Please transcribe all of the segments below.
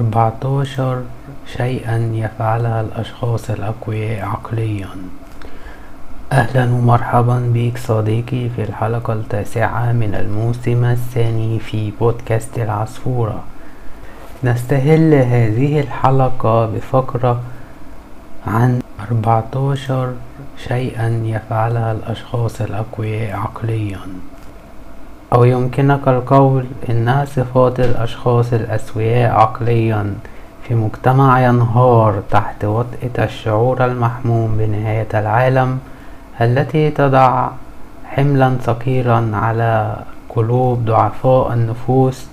14 شيئا يفعلها الأشخاص الأقوياء عقليا. أهلا ومرحبا بك صديقي في الحلقة 9 من الموسم 2 في بودكاست العصفورة. نستهل هذه الحلقة بفقرة عن 14 شيئا يفعلها الأشخاص الأقوياء عقليا، أو يمكنك القول إنها صفات الأشخاص الأسوياء عقليا في مجتمع ينهار تحت وطئة الشعور المحموم بنهاية العالم، التي تضع حملا ثقيلا على قلوب ضعفاء النفوس،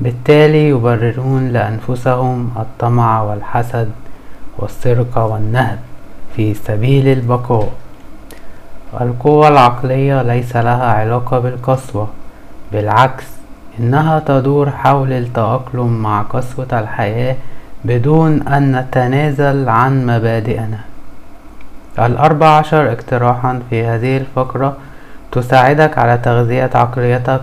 بالتالي يبررون لأنفسهم الطمع والحسد والسرقة والنهب في سبيل البقاء. القوة العقلية ليس لها علاقة بالقسوة، بالعكس إنها تدور حول التأقلم مع قسوة الحياة بدون أن نتنازل عن مبادئنا. 14 اقتراحا في هذه الفقرة تساعدك على تغذية عقليتك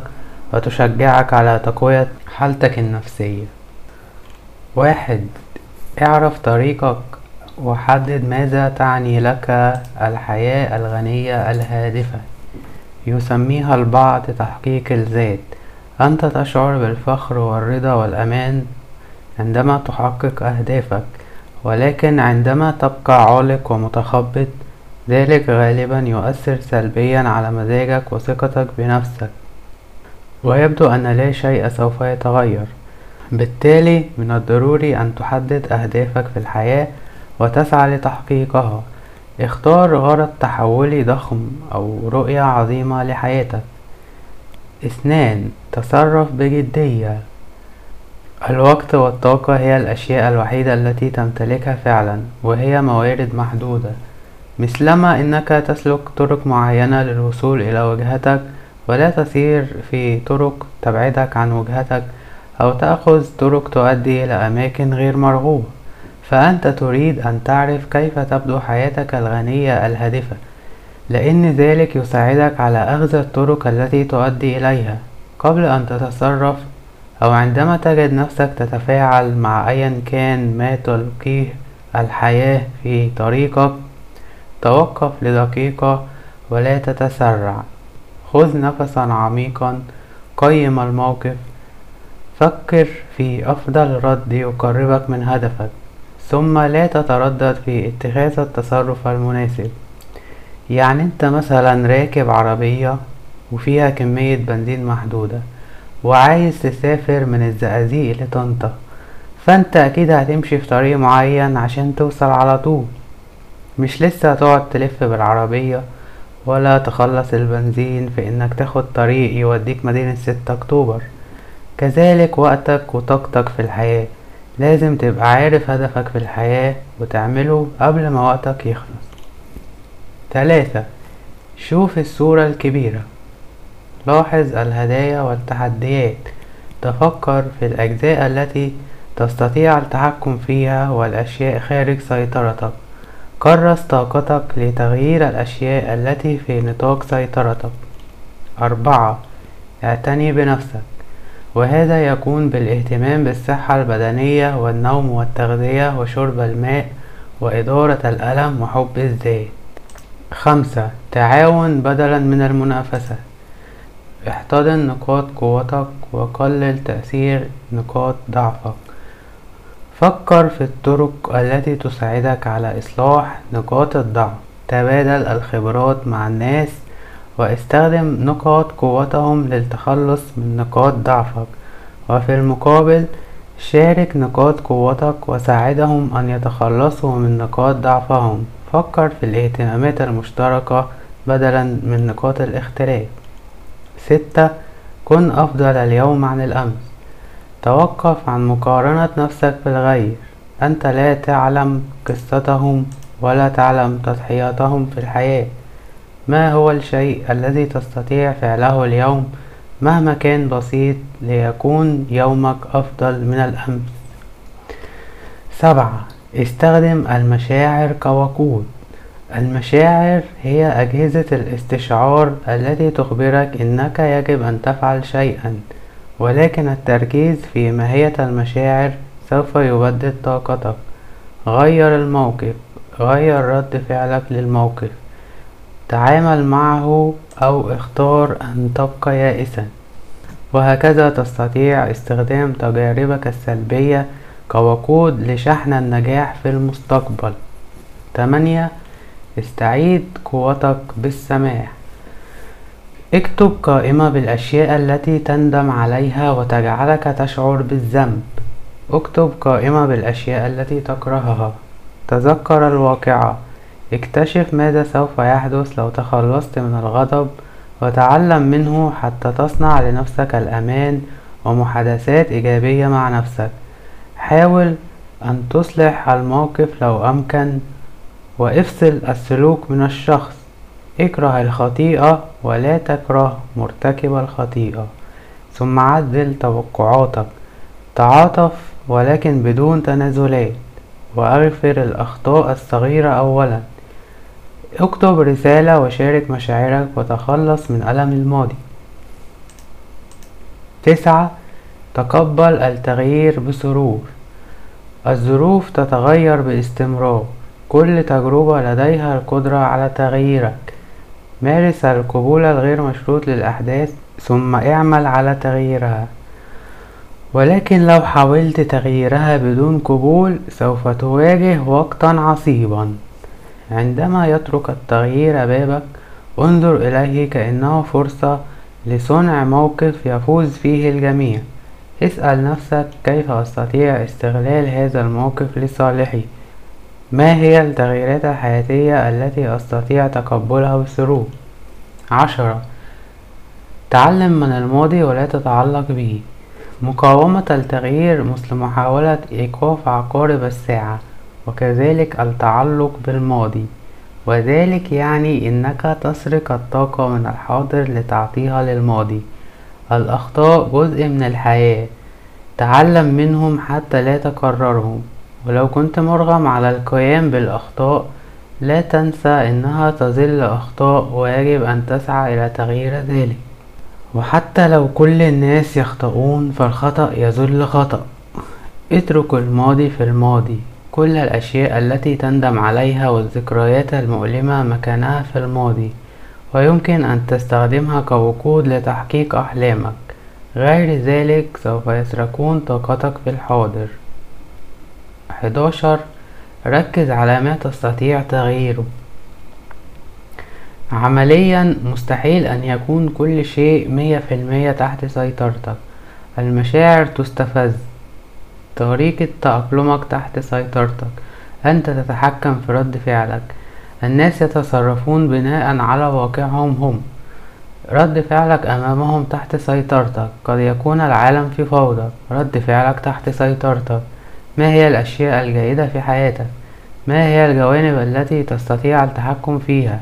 وتشجعك على تقوية حالتك النفسية. 1. اعرف طريقك وحدد ماذا تعني لك الحياة الغنية الهادفة. يسميها البعض تحقيق الذات. أنت تشعر بالفخر والرضا والأمان عندما تحقق أهدافك، ولكن عندما تبقى عالق ومتخبط ذلك غالبا يؤثر سلبيا على مزاجك وثقتك بنفسك، ويبدو أن لا شيء سوف يتغير. بالتالي من الضروري أن تحدد أهدافك في الحياة وتسعى لتحقيقها. اختار غرض تحولي ضخم أو رؤية عظيمة لحياتك. 2. تصرف بجدية. الوقت والطاقة هي الأشياء الوحيدة التي تمتلكها فعلا، وهي موارد محدودة. مثلما إنك تسلك طرق معينة للوصول إلى وجهتك، ولا تسير في طرق تبعدك عن وجهتك أو تأخذ طرق تؤدي إلى أماكن غير مرغوبة، فأنت تريد أن تعرف كيف تبدو حياتك الغنية الهادفة، لأن ذلك يساعدك على أخذ الطرق التي تؤدي إليها قبل أن تتصرف، أو عندما تجد نفسك تتفاعل مع أيا كان ما تلقيه الحياة في طريقك. توقف لدقيقة ولا تتسرع، خذ نفسا عميقا، قيم الموقف، فكر في أفضل رد يقربك من هدفك، ثم لا تتردد في اتخاذ التصرف المناسب. يعني انت مثلا راكب عربية وفيها كمية بنزين محدودة وعايز تسافر من الزقازيق لطنطا، فانت اكيد هتمشي في طريق معين عشان توصل على طول، مش لسه هتقعد تلف بالعربية ولا تخلص البنزين في انك تاخد طريق يوديك مدينة 6 أكتوبر. كذلك وقتك وطاقتك في الحياة، لازم تبقى عارف هدفك في الحياة وتعمله قبل ما وقتك يخلص. 3. شوف الصورة الكبيرة. لاحظ الهدايا والتحديات، تفكر في الأجزاء التي تستطيع التحكم فيها والأشياء خارج سيطرتك. كرس طاقتك لتغيير الأشياء التي في نطاق سيطرتك. 4. اعتني بنفسك، وهذا يكون بالاهتمام بالصحة البدنية والنوم والتغذية وشرب الماء وإدارة الألم وحب الذات. 5. تعاون بدلا من المنافسة. احتضن نقاط قوتك وقلل تأثير نقاط ضعفك. فكر في الطرق التي تساعدك على إصلاح نقاط الضعف. تبادل الخبرات مع الناس واستخدم نقاط قوتهم للتخلص من نقاط ضعفك، وفي المقابل شارك نقاط قوتك وساعدهم أن يتخلصوا من نقاط ضعفهم. فكر في الاهتمامات المشتركة بدلا من نقاط الاختلاف. 6. كن أفضل اليوم عن الأمس. توقف عن مقارنة نفسك بالغير، أنت لا تعلم قصتهم ولا تعلم تضحياتهم في الحياة. ما هو الشيء الذي تستطيع فعله اليوم مهما كان بسيط ليكون يومك أفضل من الأمس؟ 7. استخدم المشاعر كوقود. المشاعر هي أجهزة الاستشعار التي تخبرك أنك يجب أن تفعل شيئا، ولكن التركيز في ماهية المشاعر سوف يبدد طاقتك. غير الموقف، غير رد فعلك للموقف، تعامل معه أو اختار أن تبقى يائسا. وهكذا تستطيع استخدام تجاربك السلبية كوقود لشحن النجاح في المستقبل. 8. استعيد قوتك بالسماح. اكتب قائمة بالأشياء التي تندم عليها وتجعلك تشعر بالذنب. اكتب قائمة بالأشياء التي تكرهها. تذكر الواقعة. اكتشف ماذا سوف يحدث لو تخلصت من الغضب وتعلم منه حتى تصنع لنفسك الأمان ومحادثات إيجابية مع نفسك. حاول أن تصلح الموقف لو أمكن، وافصل السلوك من الشخص. اكره الخطيئة ولا تكره مرتكب الخطيئة. ثم عدل توقعاتك. تعاطف ولكن بدون تنازلات، واغفر الأخطاء الصغيرة أولا. اكتب رسالة وشارك مشاعرك وتخلص من ألم الماضي. 9. تقبل التغيير بسرور. الظروف تتغير باستمرار، كل تجربة لديها القدرة على تغييرك. مارس القبول الغير مشروط للأحداث ثم اعمل على تغييرها، ولكن لو حاولت تغييرها بدون قبول سوف تواجه وقتا عصيبا. عندما يترك التغيير بابك انظر إليه كأنه فرصة لصنع موقف يفوز فيه الجميع. اسأل نفسك كيف أستطيع استغلال هذا الموقف لصالحي؟ ما هي التغييرات الحياتية التي أستطيع تقبلها بسرور؟ 10. تعلم من الماضي ولا تتعلق به. مقاومة التغيير مثل محاولة إيقاف عقارب الساعة، وكذلك التعلق بالماضي، وذلك يعني أنك تسرق الطاقة من الحاضر لتعطيها للماضي. الأخطاء جزء من الحياة، تعلم منهم حتى لا تكررهم. ولو كنت مرغم على القيام بالأخطاء لا تنسى أنها تظل أخطاء ويجب أن تسعى إلى تغيير ذلك. وحتى لو كل الناس يخطئون فالخطأ يظل خطأ. اترك الماضي في الماضي، كل الأشياء التي تندم عليها والذكريات المؤلمة مكانها في الماضي، ويمكن أن تستخدمها كوقود لتحقيق أحلامك. غير ذلك سوف يسرقون طاقتك في الحاضر. 11. ركز على ما تستطيع تغييره. عمليا مستحيل أن يكون كل شيء 100% تحت سيطرتك. المشاعر تستفز، طريقة تأقلمك تحت سيطرتك، أنت تتحكم في رد فعلك. الناس يتصرفون بناء على واقعهم هم، رد فعلك أمامهم تحت سيطرتك. قد يكون العالم في فوضى، رد فعلك تحت سيطرتك. ما هي الأشياء الجيدة في حياتك؟ ما هي الجوانب التي تستطيع التحكم فيها؟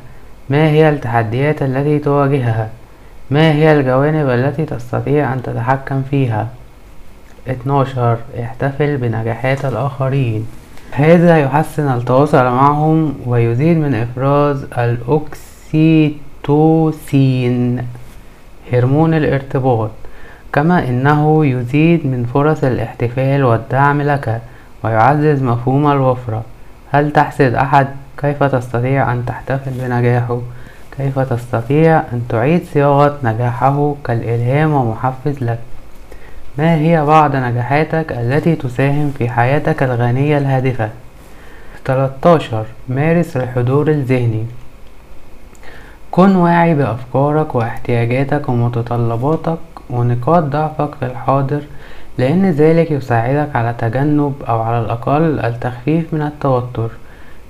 ما هي التحديات التي تواجهها؟ ما هي الجوانب التي تستطيع أن تتحكم فيها؟ 12. احتفل بنجاحات الآخرين. هذا يحسن التواصل معهم ويزيد من إفراز الأوكسيتوسين، هرمون الارتباط، كما إنه يزيد من فرص الاحتفال والدعم لك ويعزز مفهوم الوفرة. هل تحسد أحد؟ كيف تستطيع أن تحتفل بنجاحه؟ كيف تستطيع أن تعيد صياغة نجاحه كالإلهام ومحفز لك؟ ما هي بعض نجاحاتك التي تساهم في حياتك الغنية الهادفة؟ 13. مارس الحضور الذهني. كن واعي بأفكارك واحتياجاتك ومتطلباتك ونقاط ضعفك في الحاضر، لأن ذلك يساعدك على تجنب أو على الأقل التخفيف من التوتر.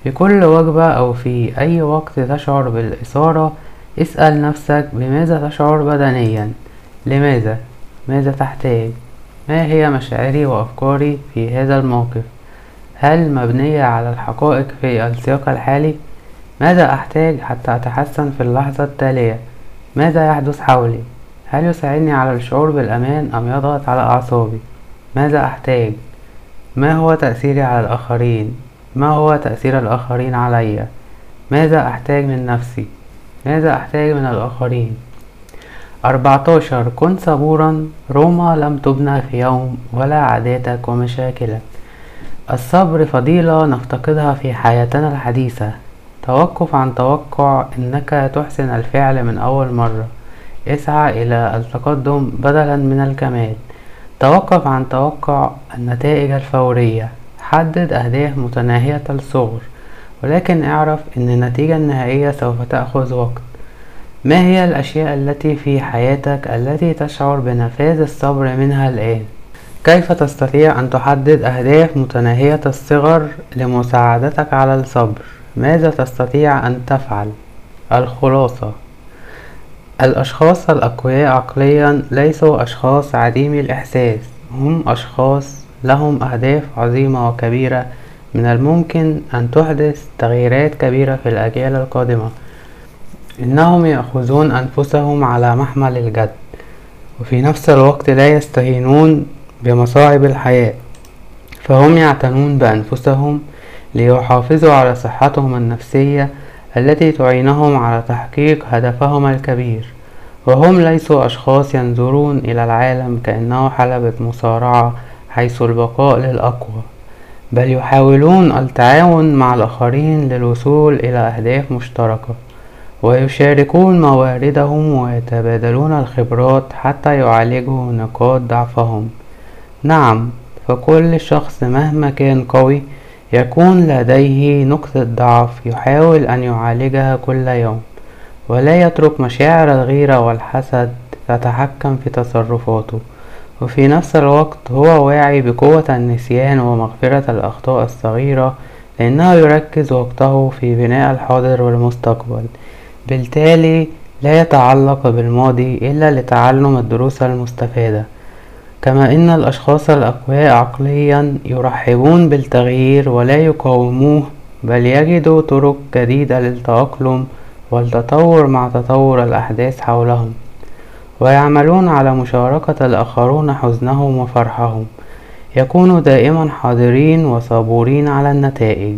في كل وجبة أو في أي وقت تشعر بالإثارة اسأل نفسك بماذا تشعر بدنيا؟ لماذا؟ ماذا تحتاج؟ ما هي مشاعري وأفكاري في هذا الموقف؟ هل مبنية على الحقائق في السياق الحالي؟ ماذا أحتاج حتى أتحسن في اللحظة التالية؟ ماذا يحدث حولي؟ هل يساعدني على الشعور بالأمان أم يضغط على أعصابي؟ ماذا أحتاج؟ ما هو تأثيري على الآخرين؟ ما هو تأثير الآخرين علي؟ ماذا أحتاج من نفسي؟ ماذا أحتاج من الآخرين؟ 14. كن صبورا، روما لم تبنى في يوم، ولا عاداتك ومشاكلك. الصبر فضيلة نفتقدها في حياتنا الحديثة، توقف عن توقع انك تحسن الفعل من اول مرة، اسعى الى التقدم بدلا من الكمال، توقف عن توقع النتائج الفورية، حدد اهداف متناهية الصغر، ولكن اعرف ان النتيجة النهائية سوف تأخذ وقت. ما هي الاشياء التي في حياتك التي تشعر بنفاذ الصبر منها الان؟ كيف تستطيع أن تحدد أهداف متناهية الصغر لمساعدتك على الصبر؟ ماذا تستطيع أن تفعل؟ الخلاصة: الأشخاص الأقوياء عقليا ليسوا أشخاص عديمي الإحساس، هم أشخاص لهم أهداف عظيمة وكبيرة، من الممكن أن تحدث تغييرات كبيرة في الأجيال القادمة. إنهم يأخذون أنفسهم على محمل الجد، وفي نفس الوقت لا يستهينون بمصاعب الحياة، فهم يعتنون بأنفسهم ليحافظوا على صحتهم النفسية التي تعينهم على تحقيق هدفهم الكبير، وهم ليسوا أشخاص ينظرون إلى العالم كأنه حلبة مصارعة حيث البقاء للأقوى، بل يحاولون التعاون مع الآخرين للوصول إلى أهداف مشتركة، ويشاركون مواردهم ويتبادلون الخبرات حتى يعالجوا نقاط ضعفهم. نعم، فكل شخص مهما كان قوي يكون لديه نقطة ضعف يحاول أن يعالجها كل يوم، ولا يترك مشاعر الغيرة والحسد تتحكم في تصرفاته، وفي نفس الوقت هو واعي بقوة النسيان ومغفرة الأخطاء الصغيرة، لأنه يركز وقته في بناء الحاضر والمستقبل، بالتالي لا يتعلق بالماضي إلا لتعلم الدروس المستفادة. كما ان الاشخاص الاقوياء عقليا يرحبون بالتغيير ولا يقاوموه، بل يجدوا طرق جديدة للتأقلم والتطور مع تطور الاحداث حولهم، ويعملون على مشاركة الاخرون حزنهم وفرحهم، يكونوا دائما حاضرين وصبورين على النتائج.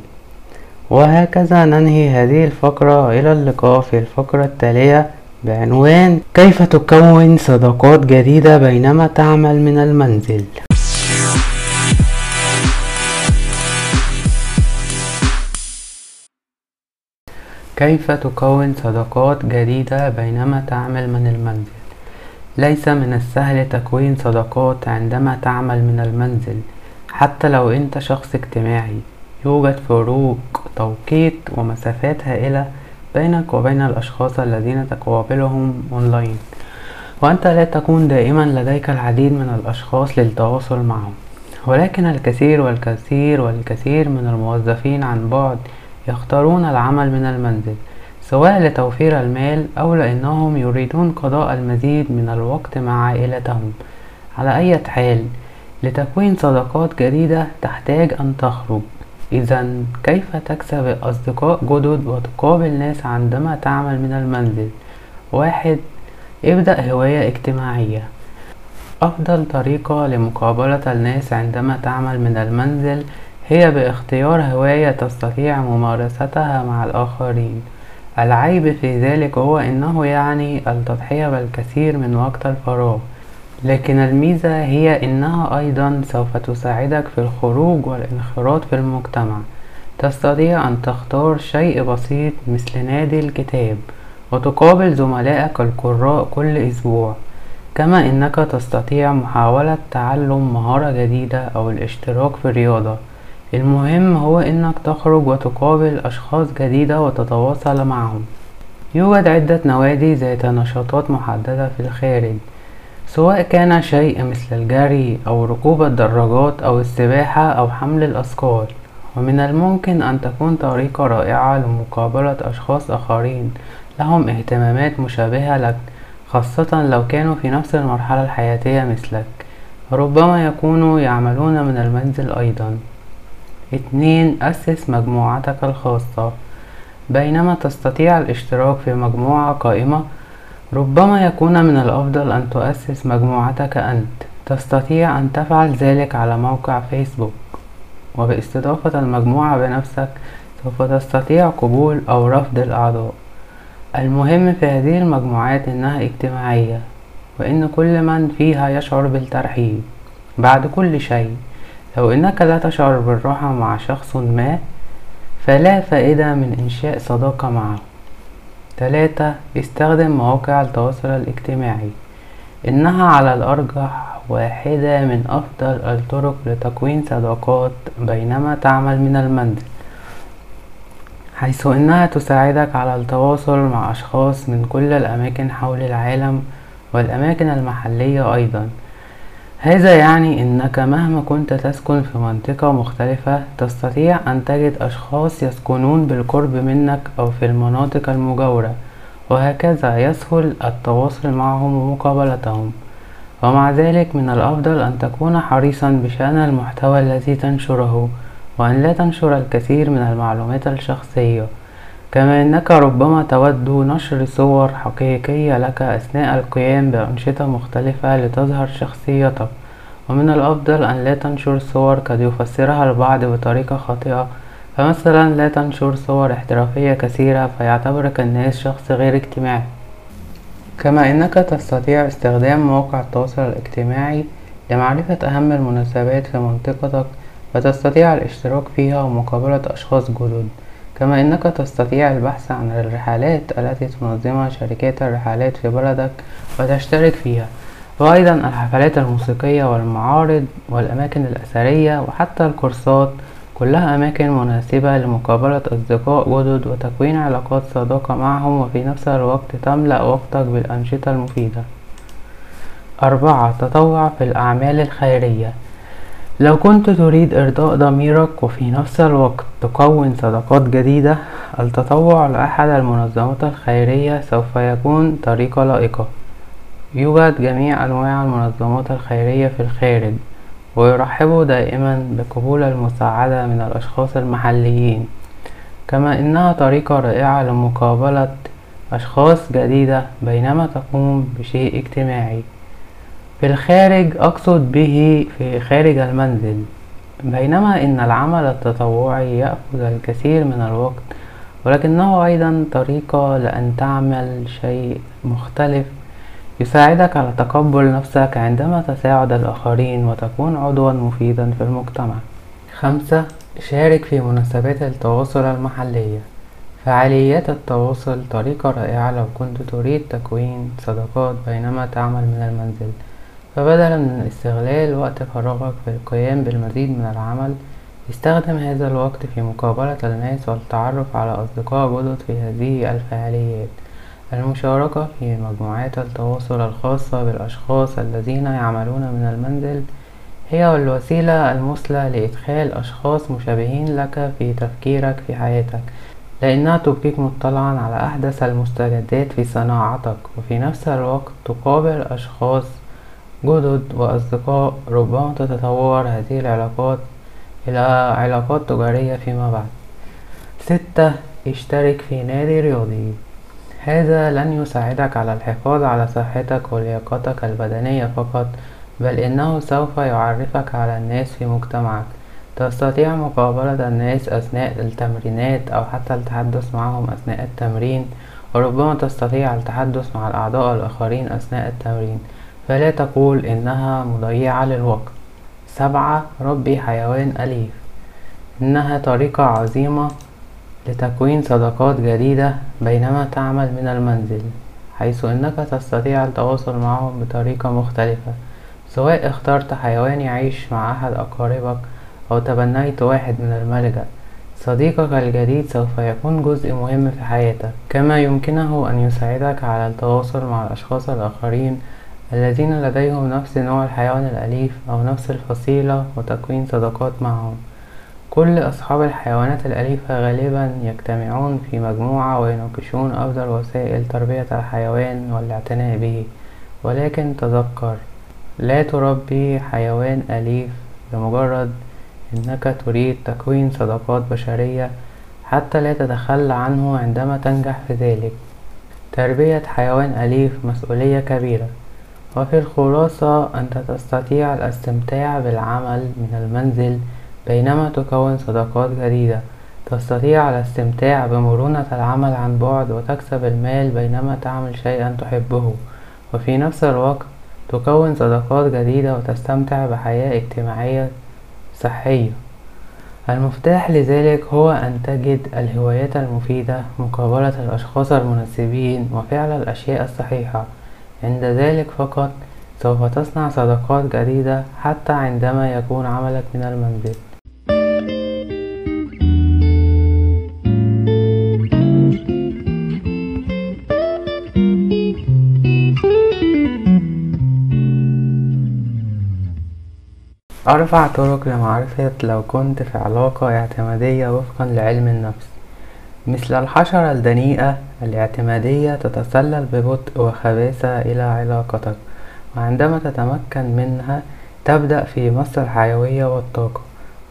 وهكذا ننهي هذه الفقرة، الى اللقاء في الفقرة التالية بعنوان كيف تكون صداقات جديدة بينما تعمل من المنزل. كيف تكون صداقات جديدة بينما تعمل من المنزل؟ ليس من السهل تكوين صداقات عندما تعمل من المنزل، حتى لو انت شخص اجتماعي يوجد فروق توقيت ومسافات هائلة بينك وبين الأشخاص الذين تقابلهم أونلاين، وأنت لا تكون دائما لديك العديد من الأشخاص للتواصل معهم، ولكن الكثير والكثير والكثير من الموظفين عن بعد يختارون العمل من المنزل، سواء لتوفير المال أو لأنهم يريدون قضاء المزيد من الوقت مع عائلتهم. على أي حال، لتكوين صداقات جديدة تحتاج أن تخرج. إذا كيف تكسب أصدقاء جدد وتقابل ناس عندما تعمل من المنزل؟ 1. ابدأ هواية اجتماعية. أفضل طريقة لمقابلة الناس عندما تعمل من المنزل هي باختيار هواية تستطيع ممارستها مع الآخرين. العيب في ذلك هو أنه يعني التضحية بالكثير من وقت الفراغ، لكن الميزة هي انها ايضا سوف تساعدك في الخروج والانخراط في المجتمع. تستطيع ان تختار شيء بسيط مثل نادي الكتاب وتقابل زملائك القراء كل اسبوع، كما انك تستطيع محاولة تعلم مهارة جديدة او الاشتراك في الرياضة. المهم هو انك تخرج وتقابل اشخاص جديدة وتتواصل معهم. يوجد عدة نوادي ذات نشاطات محددة في الخارج، سواء كان شيء مثل الجري أو ركوب الدراجات أو السباحة أو حمل الأثقال، ومن الممكن أن تكون طريقة رائعة لمقابلة أشخاص آخرين لهم اهتمامات مشابهة لك، خاصة لو كانوا في نفس المرحلة الحياتية مثلك، ربما يكونوا يعملون من المنزل أيضا. 2. أسس مجموعتك الخاصة. بينما تستطيع الاشتراك في مجموعة قائمة، ربما يكون من الأفضل أن تؤسس مجموعتك أنت. تستطيع أن تفعل ذلك على موقع فيسبوك، وباستضافة المجموعة بنفسك سوف تستطيع قبول أو رفض الأعضاء. المهم في هذه المجموعات أنها اجتماعية، وأن كل من فيها يشعر بالترحيب بعد كل شيء، لو انك لا تشعر بالراحة مع شخص ما فلا فائدة من انشاء صداقة معه. 3. استخدم مواقع التواصل الاجتماعي، انها على الارجح واحدة من افضل الطرق لتكوين صداقات بينما تعمل من المنزل، حيث انها تساعدك على التواصل مع اشخاص من كل الاماكن حول العالم والاماكن المحلية ايضا. هذا يعني انك مهما كنت تسكن في منطقة مختلفة تستطيع ان تجد اشخاص يسكنون بالقرب منك او في المناطق المجاورة، وهكذا يسهل التواصل معهم ومقابلتهم. ومع ذلك من الافضل ان تكون حريصا بشأن المحتوى الذي تنشره، وأن لا تنشر الكثير من المعلومات الشخصية، كما أنك ربما تود نشر صور حقيقية لك أثناء القيام بأنشطة مختلفة لتظهر شخصيتك. ومن الأفضل أن لا تنشر صور قد يفسرها البعض بطريقة خاطئة، فمثلا لا تنشر صور احترافية كثيرة فيعتبرك الناس شخص غير اجتماعي. كما أنك تستطيع استخدام مواقع التواصل الاجتماعي لمعرفة أهم المناسبات في منطقتك، وتستطيع الاشتراك فيها ومقابلة أشخاص جدد. كما أنك تستطيع البحث عن الرحلات التي تنظمها شركات الرحلات في بلدك وتشترك فيها، وأيضا الحفلات الموسيقية والمعارض والأماكن الأثرية وحتى الكورسات، كلها أماكن مناسبة لمقابلة أصدقاء جدد وتكوين علاقات صداقة معهم، وفي نفس الوقت تملأ وقتك بالأنشطة المفيدة. 4. تطوع في الأعمال الخيرية. لو كنت تريد إرضاء ضميرك وفي نفس الوقت تكون صداقات جديدة، التطوع لأحد المنظمات الخيرية سوف يكون طريقة لائقة. يوجد جميع أنواع المنظمات الخيرية في الخارج، ويرحبوا دائما بقبول المساعدة من الأشخاص المحليين، كما إنها طريقة رائعة لمقابلة أشخاص جديدة بينما تقوم بشيء اجتماعي. في الخارج أقصد به في خارج المنزل، بينما إن العمل التطوعي يأخذ الكثير من الوقت، ولكنه أيضا طريقة لأن تعمل شيء مختلف يساعدك على تقبل نفسك عندما تساعد الآخرين وتكون عضوا مفيدا في المجتمع. 5. شارك في مناسبات التواصل المحلية. فعاليات التواصل طريقة رائعة لو كنت تريد تكوين صداقات بينما تعمل من المنزل، فبدلا من استغلال وقت فراغك في القيام بالمزيد من العمل، استخدم هذا الوقت في مقابلة الناس والتعرف على أصدقاء جدد في هذه الفعاليات. المشاركة في مجموعات التواصل الخاصة بالأشخاص الذين يعملون من المنزل هي الوسيلة المثلى لإدخال أشخاص مشابهين لك في تفكيرك في حياتك، لأنها تبقيك مطلعا على أحدث المستجدات في صناعتك، وفي نفس الوقت تقابل أشخاص جدد وأصدقاء ربما تتطور هذه العلاقات إلى علاقات تجارية فيما بعد. 6. اشترك في نادي رياضي. هذا لن يساعدك على الحفاظ على صحتك ولياقتك البدنية فقط، بل إنه سوف يعرفك على الناس في مجتمعك. تستطيع مقابلة الناس أثناء التمرينات أو حتى التحدث معهم أثناء التمرين، وربما تستطيع التحدث مع الأعضاء الآخرين أثناء التمرين، فلا تقول إنها مضيعة للوقت. 7. ربي حيوان أليف. إنها طريقة عظيمة لتكوين صداقات جديدة بينما تعمل من المنزل، حيث إنك تستطيع التواصل معهم بطريقة مختلفة، سواء اخترت حيوان يعيش مع أحد أقاربك أو تبنيت واحد من الملجأ. صديقك الجديد سوف يكون جزء مهم في حياتك، كما يمكنه أن يساعدك على التواصل مع الأشخاص الآخرين الذين لديهم نفس نوع الحيوان الأليف أو نفس الفصيلة وتكوين صداقات معهم. كل أصحاب الحيوانات الأليفة غالبا يجتمعون في مجموعة ويناقشون أفضل وسائل تربية الحيوان والاعتناء به، ولكن تذكر لا تربي حيوان أليف لمجرد إنك تريد تكوين صداقات بشرية، حتى لا تتخلى عنه عندما تنجح في ذلك. تربية حيوان أليف مسؤولية كبيرة، وفي الخلاصة أنت تستطيع الاستمتاع بالعمل من المنزل بينما تكون صداقات جديدة، تستطيع الاستمتاع بمرونة العمل عن بعد وتكسب المال بينما تعمل شيئا تحبه، وفي نفس الوقت تكون صداقات جديدة وتستمتع بحياة اجتماعية صحية. المفتاح لذلك هو أن تجد الهوايات المفيدة، مقابلة الأشخاص المناسبين، وفعل الأشياء الصحيحة. عند ذلك فقط سوف تصنع صداقات جديدة حتى عندما يكون عملك من المنزل. أربع طرق لمعرفة لو كنت في علاقة اعتمادية وفقا لعلم النفس. مثل الحشرة الدنيئة الاعتمادية تتسلل ببطء وخباثة إلى علاقتك، وعندما تتمكن منها تبدأ في مص الحيوية والطاقة،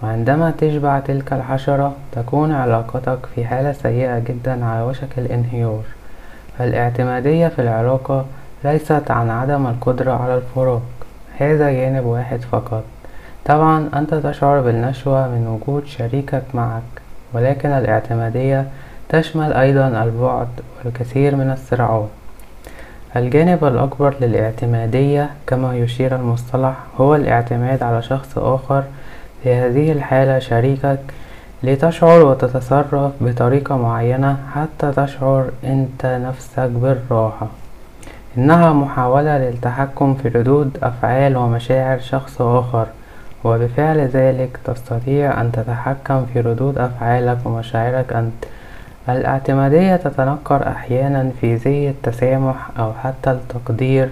وعندما تشبع تلك الحشرة تكون علاقتك في حالة سيئة جدا على وشك الانهيار. فالاعتمادية في العلاقة ليست عن عدم القدرة على الفراغ، هذا جانب واحد فقط. طبعا أنت تشعر بالنشوة من وجود شريكك معك، ولكن الاعتمادية تشمل أيضا البعد والكثير من الصراعات. الجانب الأكبر للاعتمادية كما يشير المصطلح هو الاعتماد على شخص آخر، في هذه الحالة شريكك، لتشعر وتتصرف بطريقة معينة حتى تشعر أنت نفسك بالراحة. إنها محاولة للتحكم في ردود أفعال ومشاعر شخص آخر، وبفعل ذلك تستطيع أن تتحكم في ردود أفعالك ومشاعرك أنت. الاعتمادية تتنكر أحيانا في زي التسامح أو حتى التقدير،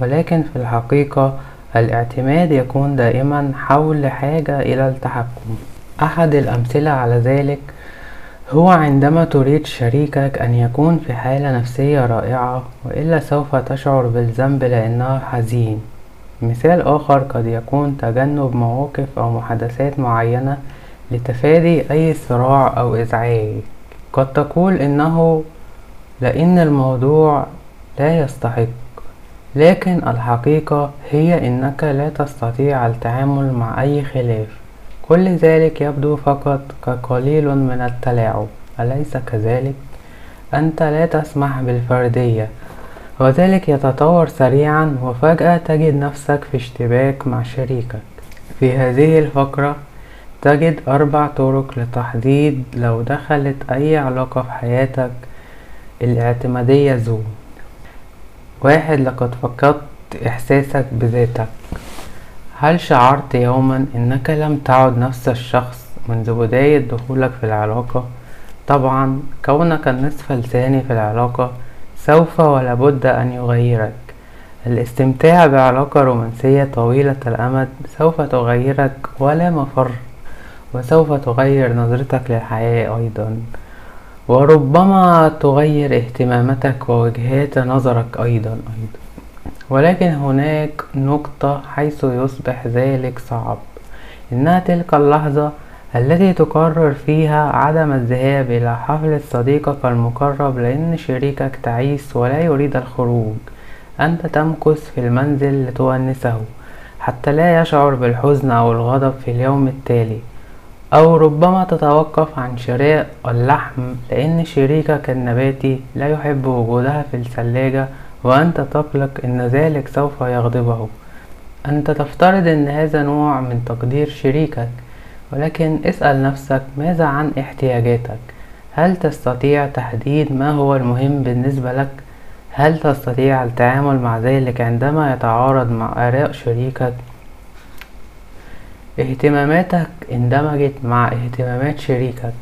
ولكن في الحقيقة الاعتماد يكون دائما حول حاجة إلى التحكم. أحد الأمثلة على ذلك هو عندما تريد شريكك أن يكون في حالة نفسية رائعة، وإلا سوف تشعر بالذنب لأنها حزين. مثال آخر قد يكون تجنب مواقف أو محادثات معينة لتفادي أي صراع أو إزعاج. قد تقول إنه لأن الموضوع لا يستحق، لكن الحقيقة هي إنك لا تستطيع التعامل مع أي خلاف. كل ذلك يبدو فقط كقليل من التلاعب، أليس كذلك؟ أنت لا تسمح بالفردية، وذلك يتطور سريعا، وفجأة تجد نفسك في اشتباك مع شريكك. في هذه الفقرة تجد 4 طرق لتحديد لو دخلت أي علاقة في حياتك الاعتمادية ذو. 1. لقد فقدت إحساسك بذاتك. هل شعرت يوما أنك لم تعد نفس الشخص منذ بداية دخولك في العلاقة؟ طبعا كونك النصف الثاني في العلاقة سوف ولابد أن يغيرك. الاستمتاع بعلاقة رومانسية طويلة الأمد سوف تغيرك ولا مفر، وسوف تغير نظرتك للحياة أيضا، وربما تغير اهتماماتك ووجهات نظرك أيضا، ولكن هناك نقطة حيث يصبح ذلك صعب، إنها تلك اللحظة التي تقرر فيها عدم الذهاب إلى حفلة صديقك المقرب لأن شريكك تعيس ولا يريد الخروج. أنت تمكث في المنزل لتؤنسه حتى لا يشعر بالحزن أو الغضب في اليوم التالي، أو ربما تتوقف عن شراء اللحم لأن شريكك النباتي لا يحب وجودها في الثلاجة، وأنت تقلق أن ذلك سوف يغضبه. أنت تفترض أن هذا نوع من تقدير شريكك، ولكن اسأل نفسك ماذا عن احتياجاتك؟ هل تستطيع تحديد ما هو المهم بالنسبة لك؟ هل تستطيع التعامل مع ذلك عندما يتعارض مع آراء شريكك؟ اهتماماتك اندمجت مع اهتمامات شريكك.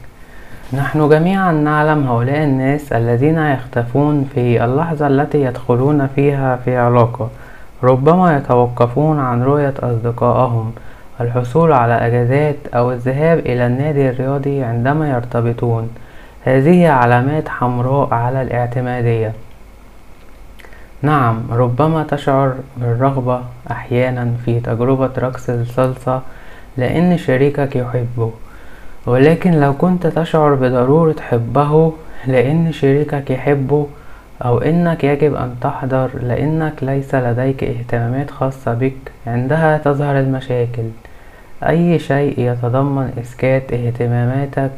نحن جميعا نعلم هؤلاء الناس الذين يختفون في اللحظة التي يدخلون فيها في علاقة، ربما يتوقفون عن رؤية أصدقائهم، الحصول على أجازات، أو الذهاب إلى النادي الرياضي عندما يرتبطون. هذه علامات حمراء على الاعتمادية. نعم، ربما تشعر بالرغبة أحيانا في تجربة رقص الصلصة لأن شريكك يحبه، ولكن لو كنت تشعر بضرورة حبه لأن شريكك يحبه، أو أنك يجب أن تحضر لأنك ليس لديك اهتمامات خاصة بك، عندها تظهر المشاكل. أي شيء يتضمن إسكات اهتماماتك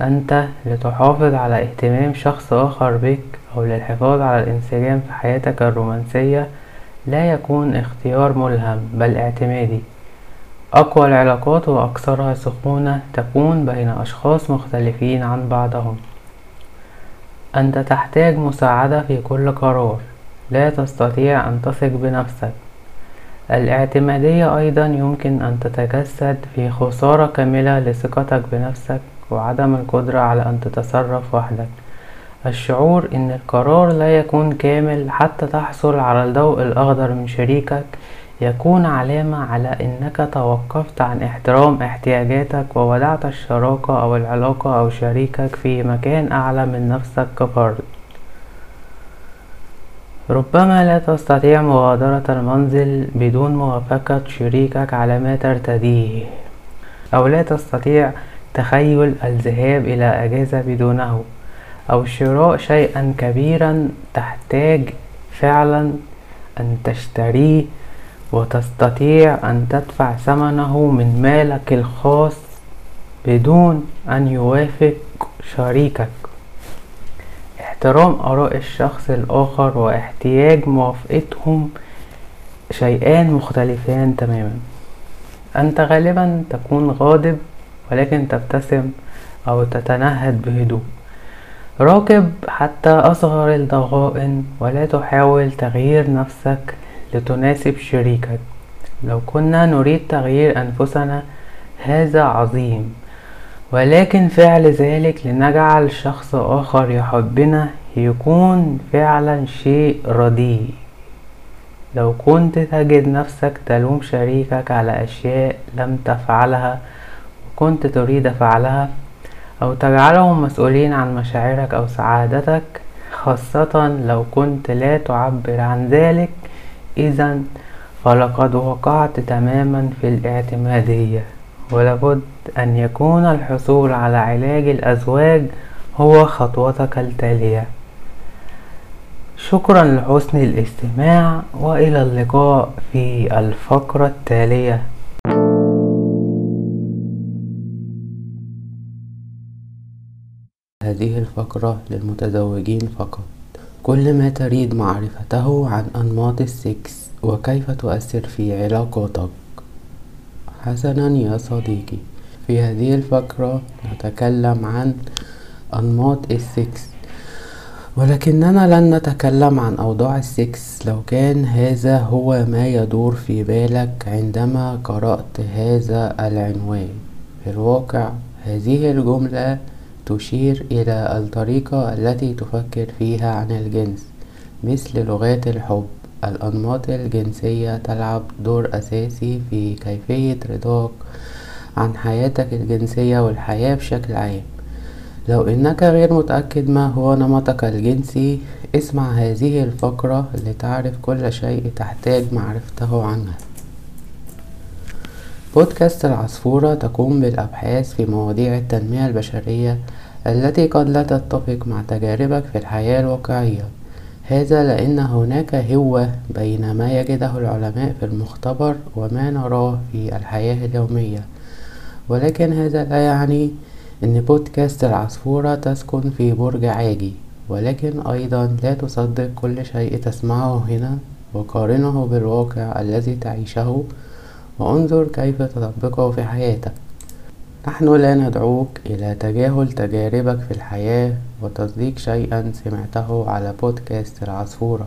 أنت لتحافظ على اهتمام شخص آخر بك، أو للحفاظ على الانسجام في حياتك الرومانسية، لا يكون اختيار ملهم بل اعتمادي. أقوى العلاقات وأكثرها سخونة تكون بين أشخاص مختلفين عن بعضهم. أنت تحتاج مساعدة في كل قرار، لا تستطيع أن تثق بنفسك. الاعتمادية أيضا يمكن أن تتجسد في خسارة كاملة لثقتك بنفسك وعدم القدرة على أن تتصرف وحدك. الشعور أن القرار لا يكون كامل حتى تحصل على الضوء الأخضر من شريكك يكون علامة على أنك توقفت عن احترام احتياجاتك ووضعت الشراكة أو العلاقة أو شريكك في مكان أعلى من نفسك كفرد. ربما لا تستطيع مغادرة المنزل بدون موافقة شريكك على ما ترتديه، أو لا تستطيع تخيل الذهاب إلى أجازة بدونه، أو شراء شيئا كبيرا تحتاج فعلا أن تشتريه وتستطيع أن تدفع ثمنه من مالك الخاص بدون أن يوافق شريكك. احترام آراء الشخص الآخر واحتياج موافقتهم شيئان مختلفان تماما. أنت غالبا تكون غاضب ولكن تبتسم أو تتنهد بهدوء، راقب حتى أصغر الضغائن ولا تحاول تغيير نفسك لتناسب شريكك. لو كنا نريد تغيير أنفسنا هذا عظيم، ولكن فعل ذلك لنجعل شخص آخر يحبنا يكون فعلا شيء رديء. لو كنت تجد نفسك تلوم شريكك على أشياء لم تفعلها وكنت تريد فعلها، أو تجعلهم مسؤولين عن مشاعرك أو سعادتك، خاصة لو كنت لا تعبر عن ذلك، إذن فلقد وقعت تماما في الاعتمادية. ولابد أن يكون الحصول على علاج الأزواج هو خطوتك التالية. شكرا لحسن الاستماع، وإلى اللقاء في الفقرة التالية. هذه الفقرة للمتزوجين فقط. كل ما تريد معرفته عن أنماط السكس وكيف تؤثر في علاقاتك. حسنا يا صديقي، في هذه الفقرة نتكلم عن أنماط السكس، ولكننا لن نتكلم عن أوضاع السكس لو كان هذا هو ما يدور في بالك عندما قرأت هذا العنوان. في الواقع هذه الجملة تشير إلى الطريقة التي تفكر فيها عن الجنس، مثل لغات الحب. الأنماط الجنسية تلعب دور أساسي في كيفية رضاك عن حياتك الجنسية والحياة بشكل عام. لو إنك غير متأكد ما هو نمطك الجنسي، اسمع هذه الفقرة لتعرف كل شيء تحتاج معرفته عنها. بودكاست العصفورة تقوم بالأبحاث في مواضيع التنمية البشرية التي قد لا تتفق مع تجاربك في الحياة الواقعية. هذا لأن هناك هوة بين ما يجده العلماء في المختبر وما نراه في الحياة اليومية، ولكن هذا لا يعني أن بودكاست العصفورة تسكن في برج عاجي، ولكن أيضا لا تصدق كل شيء تسمعه هنا وقارنه بالواقع الذي تعيشه وانظر كيف تطبقه في حياتك. نحن لا ندعوك إلى تجاهل تجاربك في الحياة وتصديق شيئا سمعته على بودكاست العصفورة،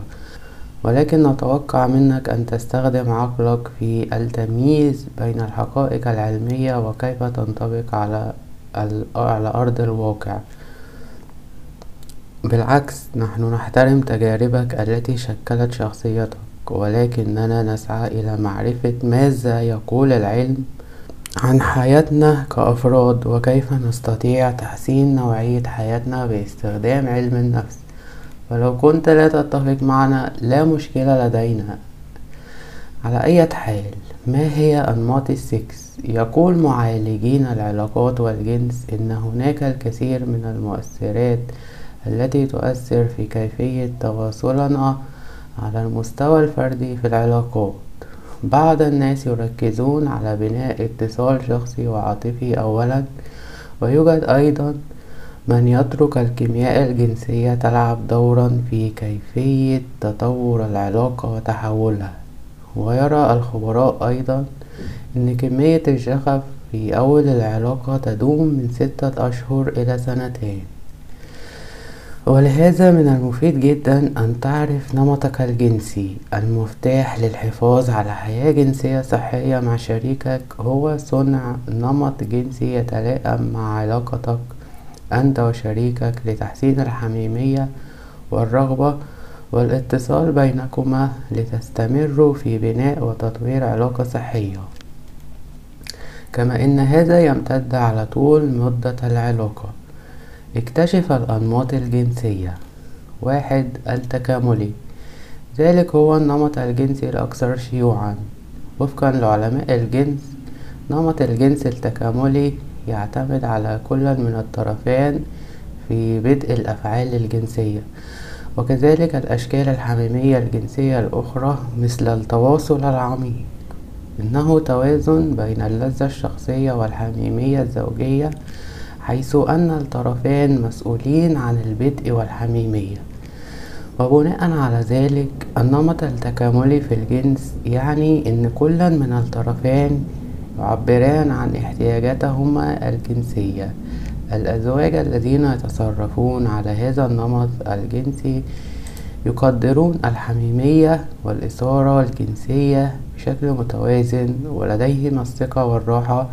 ولكن نتوقع منك أن تستخدم عقلك في التمييز بين الحقائق العلمية وكيف تنطبق على أرض الواقع. بالعكس، نحن نحترم تجاربك التي شكلت شخصيتك، ولكننا نسعى إلى معرفة ماذا يقول العلم عن حياتنا كأفراد وكيف نستطيع تحسين نوعية حياتنا باستخدام علم النفس. فلو كنت لا تتفق معنا لا مشكلة لدينا. على أي حال، ما هي أنماط السكس؟ يقول معالجين العلاقات والجنس إن هناك الكثير من المؤثرات التي تؤثر في كيفية تواصلنا على المستوى الفردي في العلاقات. بعض الناس يركزون على بناء اتصال شخصي وعاطفي أولا، ويوجد أيضا من يترك الكيمياء الجنسية تلعب دورا في كيفية تطور العلاقة وتحولها. ويرى الخبراء أيضا إن كمية الشغف في أول العلاقة تدوم من 6 أشهر إلى 2 سنين، ولهذا من المفيد جدا أن تعرف نمطك الجنسي. المفتاح للحفاظ على حياة جنسية صحية مع شريكك هو صنع نمط جنسي يتلائم مع علاقتك أنت وشريكك لتحسين الحميمية والرغبة والاتصال بينكما لتستمروا في بناء وتطوير علاقة صحية، كما أن هذا يمتد على طول مدة العلاقة. اكتشف الأنماط الجنسية. 1. التكاملي، ذلك هو النمط الجنسي الأكثر شيوعا وفقا لعلماء الجنس. نمط الجنس التكاملي يعتمد على كل من الطرفين في بدء الأفعال الجنسية وكذلك الأشكال الحميمية الجنسية الأخرى مثل التواصل العميق. إنه توازن بين اللذة الشخصية والحميمية الزوجية، حيث أن الطرفين مسؤولين عن البدء والحميمية، وبناء على ذلك النمط التكاملي في الجنس يعني أن كل من الطرفين يعبران عن احتياجاتهما الجنسية. الأزواج الذين يتصرفون على هذا النمط الجنسي يقدرون الحميمية والإثارة الجنسية بشكل متوازن، ولديهم الثقة والراحة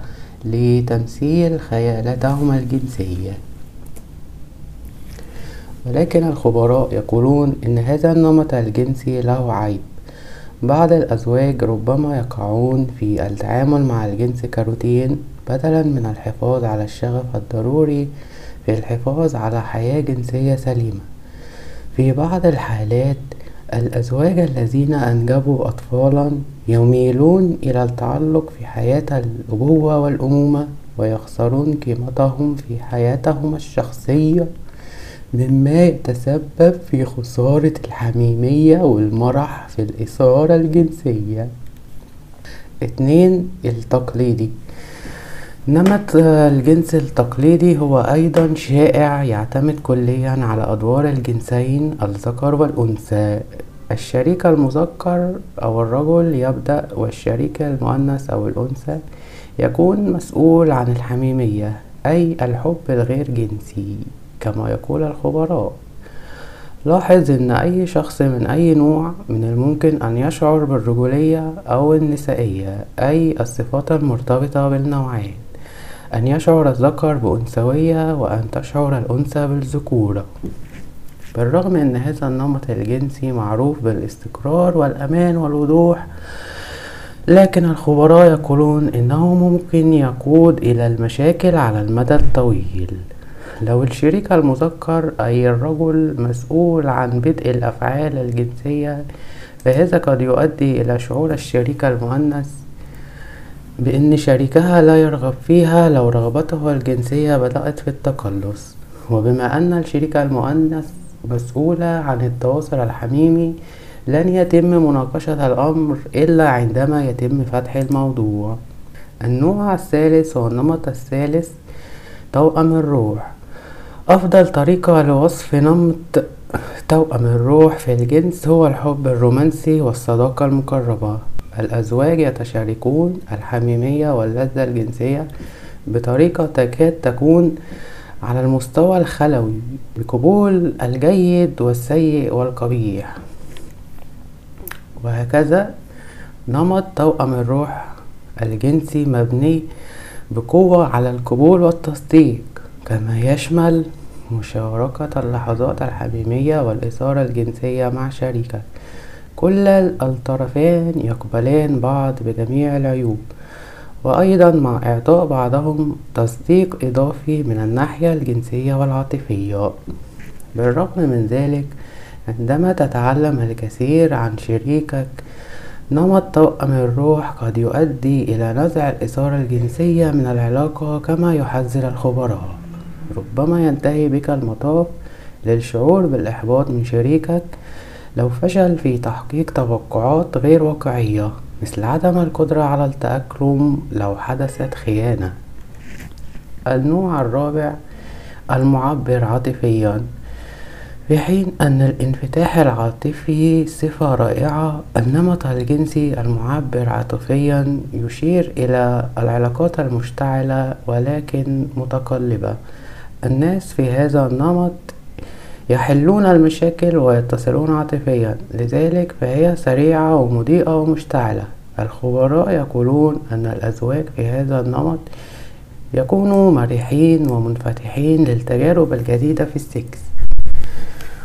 لتمثيل خيالاتهما الجنسية. ولكن الخبراء يقولون إن هذا النمط الجنسي له عيب. بعض الأزواج ربما يقعون في التعامل مع الجنس كروتين بدلا من الحفاظ على الشغف الضروري في الحفاظ على حياة جنسية سليمة. في بعض الحالات الأزواج الذين أنجبوا أطفالا يميلون إلى التعلق في حياة الأبوة والأمومة ويخسرون قيمتهم في حياتهم الشخصية، مما يتسبب في خسارة الحميمية والمرح في الإثارة الجنسية. 2. التقليدي، نمط الجنس التقليدي هو أيضا شائع، يعتمد كليا على أدوار الجنسين الذكر والأنثى. الشريك المذكر أو الرجل يبدأ، والشريك المؤنث أو الأنثى يكون مسؤول عن الحميمية أي الحب الغير جنسي كما يقول الخبراء. لاحظ أن أي شخص من أي نوع من الممكن أن يشعر بالرجولية أو النسائية أي الصفات المرتبطة بالنوعين، أن يشعر الذكر بأنثوية وأن تشعر الأنثى بالذكورة. بالرغم أن هذا النمط الجنسي معروف بالاستقرار والأمان والوضوح، لكن الخبراء يقولون أنه ممكن يقود إلى المشاكل على المدى الطويل. لو الشريك المذكر أي الرجل مسؤول عن بدء الأفعال الجنسية، فهذا قد يؤدي إلى شعور الشريك المؤنث بأن شريكها لا يرغب فيها لو رغبته الجنسية بدأت في التقلص. وبما أن الشريكة المؤنث مسؤولة عن التواصل الحميمي، لن يتم مناقشة الأمر إلا عندما يتم فتح الموضوع. النوع الثالث والنمط الثالث، توأم الروح. أفضل طريقة لوصف نمط توأم الروح في الجنس هو الحب الرومانسي والصداقة المقربة. الأزواج يتشاركون الحميمية واللذة الجنسية بطريقة تكاد تكون على المستوى الخلوي بقبول الجيد والسيء والقبيح، وهكذا نمط توأم الروح الجنسي مبني بقوة على القبول والتصديق، كما يشمل مشاركة اللحظات الحميمية والإثارة الجنسية مع شريكك. كل الطرفين يقبلان بعض بجميع العيوب، وأيضا مع إعطاء بعضهم تصديق إضافي من الناحية الجنسية والعاطفية. بالرغم من ذلك، عندما تتعلم الكثير عن شريكك نمط توأم الروح قد يؤدي إلى نزع الإثارة الجنسية من العلاقة كما يحذر الخبراء. ربما ينتهي بك المطاف للشعور بالإحباط من شريكك لو فشل في تحقيق توقعات غير واقعية، مثل عدم القدرة على التأقلم لو حدثت خيانة. النوع الرابع، المعبر عاطفيا. في حين أن الانفتاح العاطفي صفة رائعة. النمط الجنسي المعبر عاطفيا يشير إلى العلاقات المشتعلة ولكن متقلبة. الناس في هذا النمط يحلون المشاكل ويتصلون عاطفيا، لذلك فهي سريعة ومضيئة ومشتعلة. الخبراء يقولون أن الأزواج في هذا النمط يكونوا مرحين ومنفتحين للتجارب الجديدة في السكس،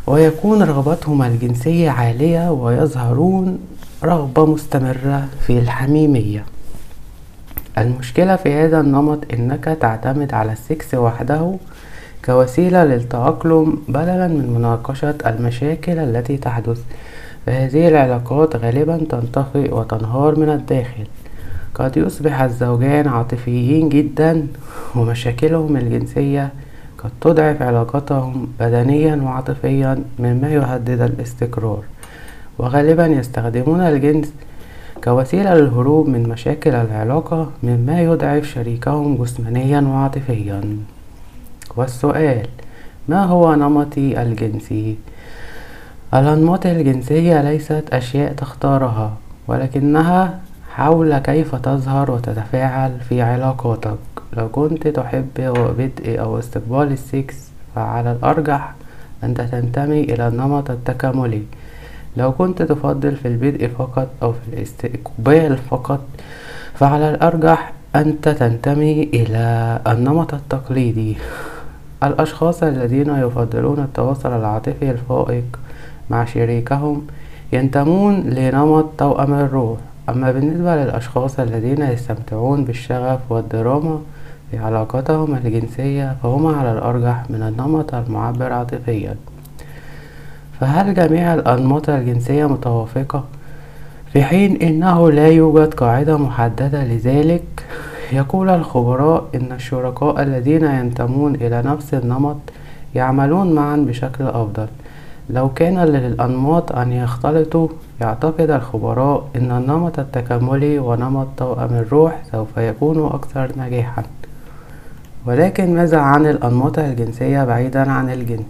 ويكون رغبتهم الجنسية عالية، ويظهرون رغبة مستمرة في الحميمية. المشكلة في هذا النمط إنك تعتمد على السكس وحده كوسيلة للتأقلم بدلا من مناقشة المشاكل التي تحدث، فهذه العلاقات غالبا تنطفئ وتنهار من الداخل. قد يصبح الزوجان عاطفيين جدا، ومشاكلهم الجنسية قد تضعف علاقتهم بدنيا وعاطفيا مما يهدد الاستقرار، وغالبا يستخدمون الجنس كوسيلة للهروب من مشاكل العلاقة مما يضعف شريكهم جسمانيا وعاطفيا. والسؤال: ما هو نمطي الجنسي؟ الأنماط الجنسية ليست أشياء تختارها، ولكنها حول كيف تظهر وتتفاعل في علاقاتك. لو كنت تحب بدء أو استقبال السكس، فعلى الأرجح أنت تنتمي إلى النمط التكاملي. لو كنت تفضل في البدء فقط أو في الاستقبال فقط، فعلى الأرجح أنت تنتمي إلى النمط التقليدي. الأشخاص الذين يفضلون التواصل العاطفي الفائق مع شريكهم ينتمون لنمط توأم الروح. أما بالنسبة للأشخاص الذين يستمتعون بالشغف والدراما في علاقاتهم الجنسية، فهما على الأرجح من النمط المعبر عاطفيا. فهل جميع الأنماط الجنسية متوافقة؟ في حين أنه لا يوجد قاعدة محددة لذلك، يقول الخبراء أن الشركاء الذين ينتمون إلى نفس النمط يعملون معا بشكل أفضل. لو كان للأنماط أن يختلطوا، يعتقد الخبراء أن النمط التكاملي ونمط توأم الروح سوف يكونوا أكثر نجاحا. ولكن ماذا عن الأنماط الجنسية بعيدا عن الجنس؟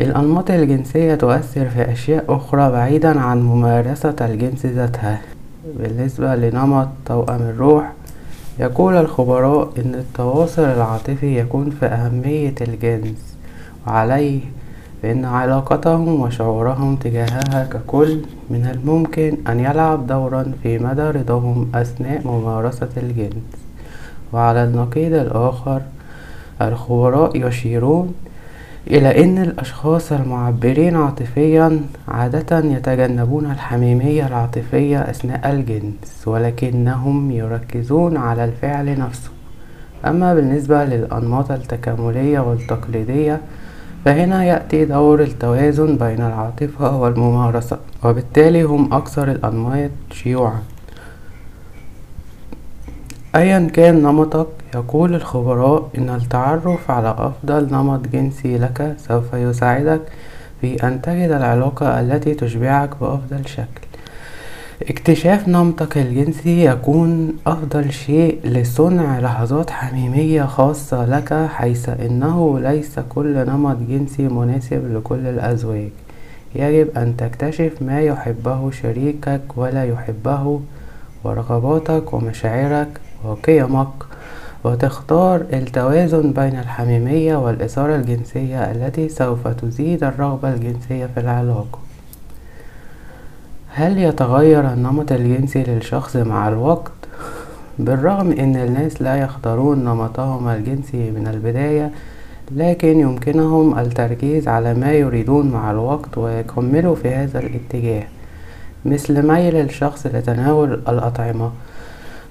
الأنماط الجنسية تؤثر في أشياء أخرى بعيدا عن ممارسة الجنس ذاتها. بالنسبة لنمط توأم الروح، يقول الخبراء أن التواصل العاطفي يكون في أهمية الجنس، وعليه فإن علاقتهم وشعورهم تجاهها ككل من الممكن أن يلعب دورا في مدى رضاهم أثناء ممارسة الجنس. وعلى النقيض الآخر، الخبراء يشيرون إلى أن الأشخاص المعبرين عاطفيا عادة يتجنبون الحميمية العاطفية أثناء الجنس، ولكنهم يركزون على الفعل نفسه. أما بالنسبة للأنماط التكاملية والتقليدية، فهنا يأتي دور التوازن بين العاطفة والممارسة، وبالتالي هم أكثر الأنماط شيوعا. أيا كان نمطك، يقول الخبراء أن التعرف على أفضل نمط جنسي لك سوف يساعدك في أن تجد العلاقة التي تشبعك بأفضل شكل. اكتشاف نمطك الجنسي يكون أفضل شيء لصنع لحظات حميمية خاصة لك، حيث أنه ليس كل نمط جنسي مناسب لكل الأزواج. يجب أن تكتشف ما يحبه شريكك ولا يحبه، ورغباتك ومشاعرك وقيمك، وتختار التوازن بين الحميمية والإثارة الجنسية التي سوف تزيد الرغبة الجنسية في العلاقة. هل يتغير النمط الجنسي للشخص مع الوقت؟ بالرغم ان الناس لا يختارون نمطهم الجنسي من البداية، لكن يمكنهم التركيز على ما يريدون مع الوقت ويكملوا في هذا الاتجاه. مثل ميل الشخص لتناول الأطعمة،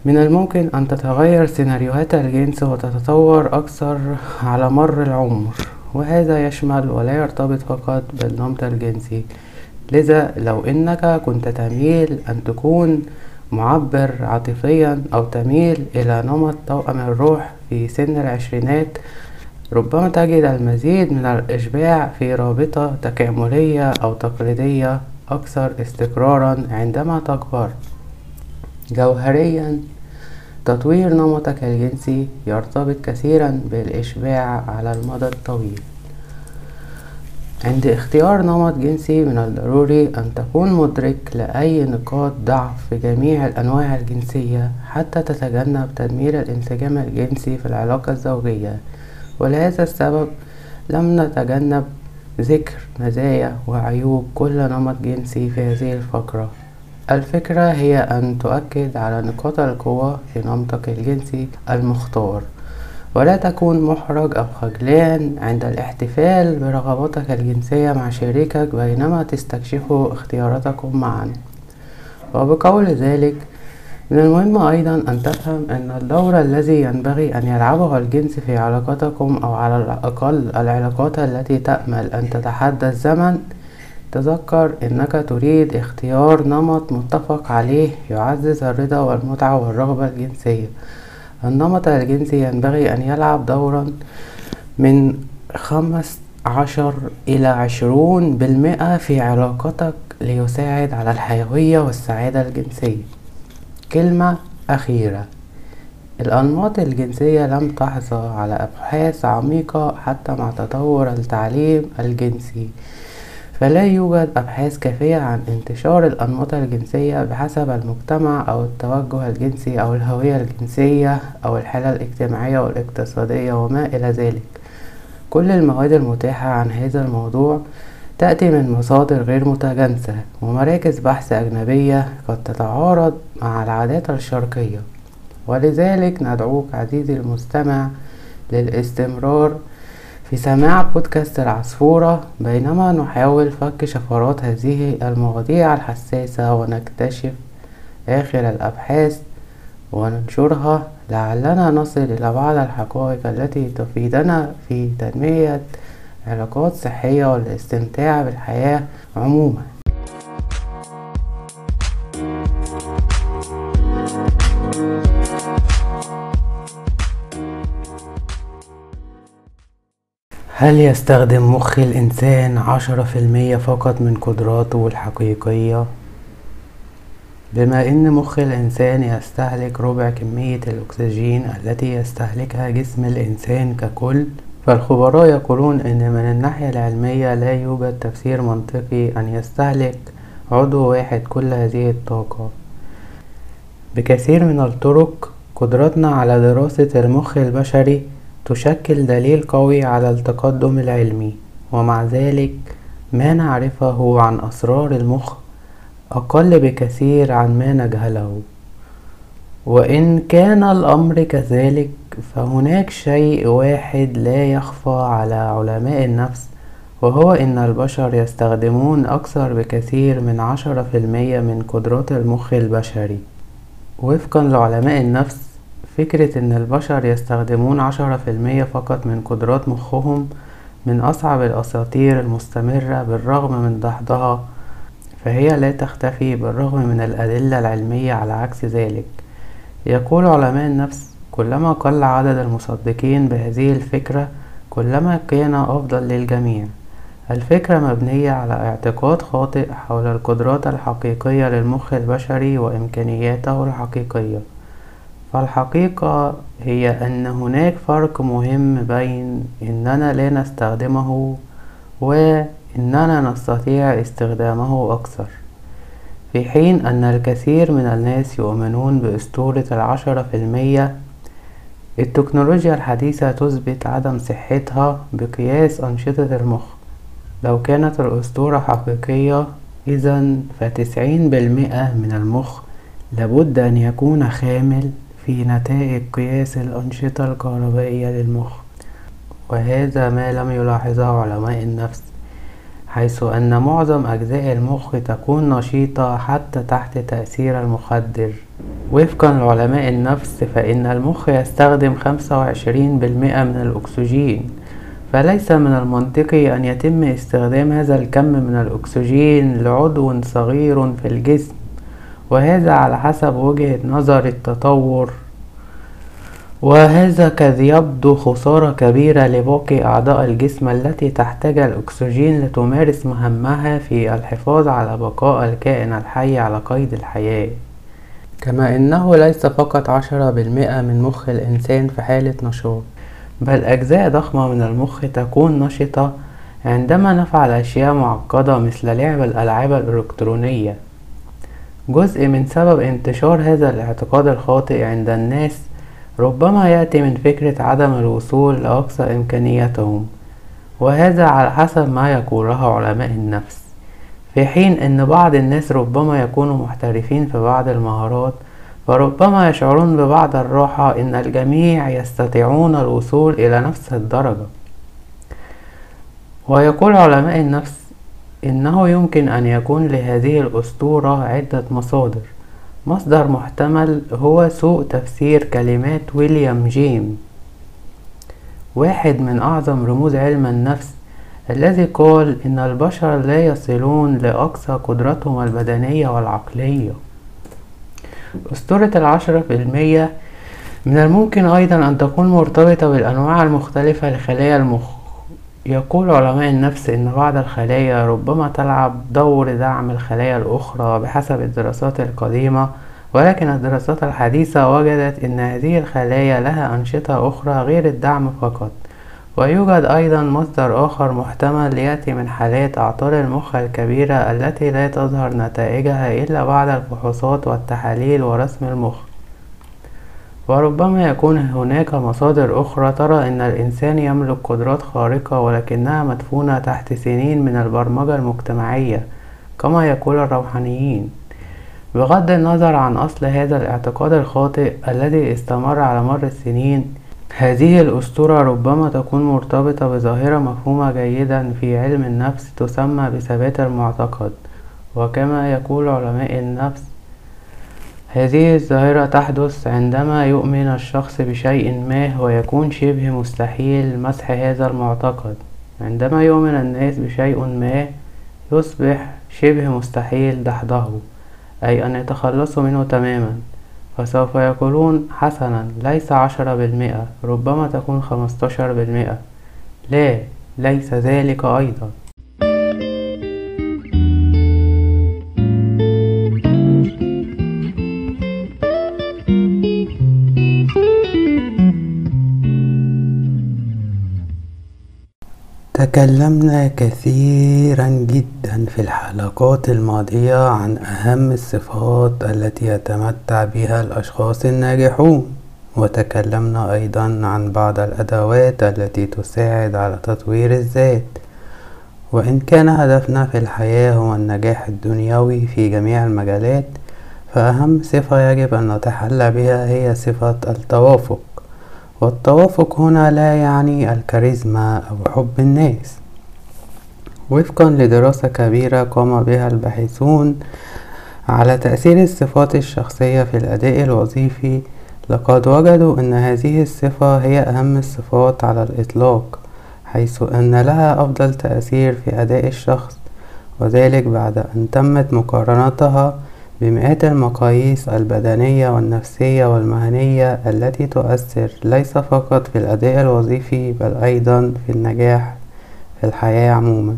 من الممكن ان تتغير سيناريوهات الجنس وتتطور اكثر على مر العمر، وهذا يشمل ولا يرتبط فقط بالنمط الجنسي. لذا لو انك كنت تميل ان تكون معبر عاطفيا او تميل الى نمط توأم الروح في سن العشرينات، ربما تجد المزيد من الاشباع في رابطة تكاملية او تقليدية اكثر استقرارا عندما تكبر. جوهريا، تطوير نمطك الجنسي يرتبط كثيرا بالاشباع على المدى الطويل. عند اختيار نمط جنسي من الضروري أن تكون مدرك لأي نقاط ضعف في جميع الأنواع الجنسية حتى تتجنب تدمير الانسجام الجنسي في العلاقة الزوجية، ولهذا السبب لم نتجنب ذكر مزايا وعيوب كل نمط جنسي في هذه الفقرة. الفكرة هي أن تؤكد على نقاط القوة في نمطك الجنسي المختار، ولا تكون محرج أو خجلان عند الاحتفال برغباتك الجنسية مع شريكك بينما تستكشفوا اختياراتكم معا. وبقول ذلك، من المهم أيضا أن تفهم أن الدور الذي ينبغي أن يلعبه الجنس في علاقاتكم، أو على الأقل العلاقات التي تأمل أن تتحدى الزمن، تذكر أنك تريد اختيار نمط متفق عليه يعزز الرضا والمتعة والرغبة الجنسية. النمط الجنسي ينبغي أن يلعب دورا من 15 إلى 20% في علاقتك ليساعد على الحيوية والسعادة الجنسية. كلمة أخيرة، الأنماط الجنسية لم تحظى على أبحاث عميقة حتى مع تطور التعليم الجنسي، فلا يوجد أبحاث كافية عن انتشار الأنماط الجنسية بحسب المجتمع أو التوجه الجنسي أو الهوية الجنسية أو الحالة الاجتماعية والاقتصادية وما إلى ذلك. كل المواد المتاحة عن هذا الموضوع تأتي من مصادر غير متجانسة ومراكز بحث أجنبية قد تتعارض مع العادات الشرقية، ولذلك ندعوك عزيزي المستمع للاستمرار في سماع بودكاست العصفورة بينما نحاول فك شفرات هذه المواضيع الحساسة ونكتشف آخر الأبحاث وننشرها، لعلنا نصل إلى بعض الحقائق التي تفيدنا في تنمية علاقات صحية والاستمتاع بالحياة عموما. هل يستخدم مخ الإنسان 10% فقط من قدراته الحقيقية؟ بما أن مخ الإنسان يستهلك ربع كمية الأكسجين التي يستهلكها جسم الإنسان ككل، فالخبراء يقولون أن من الناحية العلمية لا يوجد تفسير منطقي أن يستهلك عضو واحد كل هذه الطاقة. بكثير من الطرق قدرتنا على دراسة المخ البشري تشكل دليل قوي على التقدم العلمي، ومع ذلك ما نعرفه عن أسرار المخ أقل بكثير عن ما نجهله. وإن كان الأمر كذلك، فهناك شيء واحد لا يخفى على علماء النفس، وهو أن البشر يستخدمون أكثر بكثير من 10% من قدرات المخ البشري. وفقا لعلماء النفس، فكرة أن البشر يستخدمون 10% فقط من قدرات مخهم من أصعب الأساطير المستمرة بالرغم من دحضها، فهي لا تختفي بالرغم من الأدلة العلمية على عكس ذلك. يقول علماء النفس، كلما قل عدد المصدقين بهذه الفكرة كلما كان أفضل للجميع. الفكرة مبنية على اعتقاد خاطئ حول القدرات الحقيقية للمخ البشري وإمكانياته الحقيقية، فالحقيقة هي أن هناك فرق مهم بين أننا لا نستخدمه وأننا نستطيع استخدامه أكثر. في حين أن الكثير من الناس يؤمنون بأسطورة 10%، التكنولوجيا الحديثة تثبت عدم صحتها بقياس أنشطة المخ. لو كانت الأسطورة حقيقية، إذن ف90% من المخ لابد أن يكون خامل في نتائج قياس الأنشطة الكهربائية للمخ، وهذا ما لم يلاحظه علماء النفس، حيث أن معظم أجزاء المخ تكون نشيطة حتى تحت تأثير المخدر. وفقا لعلماء النفس، فإن المخ يستخدم 25% من الأكسجين، فليس من المنطقي أن يتم استخدام هذا الكم من الأكسجين لعضو صغير في الجسم، وهذا على حسب وجهة نظر التطور، وهذا قد يبدو خسارة كبيرة لباقي أعضاء الجسم التي تحتاج الأكسجين لتمارس مهمها في الحفاظ على بقاء الكائن الحي على قيد الحياة. كما أنه ليس فقط 10% من مخ الإنسان في حالة نشاط، بل أجزاء ضخمة من المخ تكون نشطة عندما نفعل أشياء معقدة مثل لعب الألعاب الإلكترونية. جزء من سبب انتشار هذا الاعتقاد الخاطئ عند الناس ربما يأتي من فكرة عدم الوصول لأقصى إمكانياتهم، وهذا على حسب ما يقوله علماء النفس، في حين أن بعض الناس ربما يكونوا محترفين في بعض المهارات فربما يشعرون ببعض الراحة أن الجميع يستطيعون الوصول إلى نفس الدرجة. ويقول علماء النفس إنه يمكن أن يكون لهذه الأسطورة عدة مصادر. مصدر محتمل هو سوء تفسير كلمات ويليام جيمس، واحد من أعظم رموز علم النفس، الذي قال إن البشر لا يصلون لأقصى قدرتهم البدنية والعقلية. أسطورة 10% من الممكن أيضا أن تكون مرتبطة بالأنواع المختلفة لخلايا المخ. يقول علماء النفس إن بعض الخلايا ربما تلعب دور دعم الخلايا الأخرى بحسب الدراسات القديمة، ولكن الدراسات الحديثة وجدت إن هذه الخلايا لها أنشطة أخرى غير الدعم فقط. ويوجد أيضا مصدر آخر محتمل يأتي من حالات أعطال المخ الكبيرة التي لا تظهر نتائجها إلا بعد الفحوصات والتحاليل ورسم المخ. وربما يكون هناك مصادر أخرى ترى أن الإنسان يملك قدرات خارقة ولكنها مدفونة تحت سنين من البرمجة المجتمعية كما يقول الروحانيين. بغض النظر عن أصل هذا الاعتقاد الخاطئ الذي استمر على مر السنين، هذه الأسطورة ربما تكون مرتبطة بظاهرة مفهومة جيدا في علم النفس تسمى بثبات المعتقد. وكما يقول علماء النفس، هذه الظاهرة تحدث عندما يؤمن الشخص بشيء ما ويكون شبه مستحيل مسح هذا المعتقد. عندما يؤمن الناس بشيء ما يصبح شبه مستحيل دحضه، أي أن يتخلصوا منه تماما، فسوف يقولون حسنا ليس 10%، ربما تكون 15%، لا ليس ذلك أيضا. تكلمنا كثيرا جدا في الحلقات الماضية عن أهم الصفات التي يتمتع بها الأشخاص الناجحون، وتكلمنا أيضا عن بعض الأدوات التي تساعد على تطوير الذات. وإن كان هدفنا في الحياة هو النجاح الدنيوي في جميع المجالات، فأهم صفة يجب أن نتحلى بها هي صفة التوافق. والتوافق هنا لا يعني الكاريزما أو حب الناس. وفقا لدراسة كبيرة قام بها الباحثون على تأثير الصفات الشخصية في الأداء الوظيفي، لقد وجدوا أن هذه الصفة هي أهم الصفات على الإطلاق، حيث أن لها أفضل تأثير في أداء الشخص، وذلك بعد أن تمت مقارنتها بمئات المقاييس البدنية والنفسية والمهنية التي تؤثر ليس فقط في الأداء الوظيفي بل أيضا في النجاح في الحياة عموما.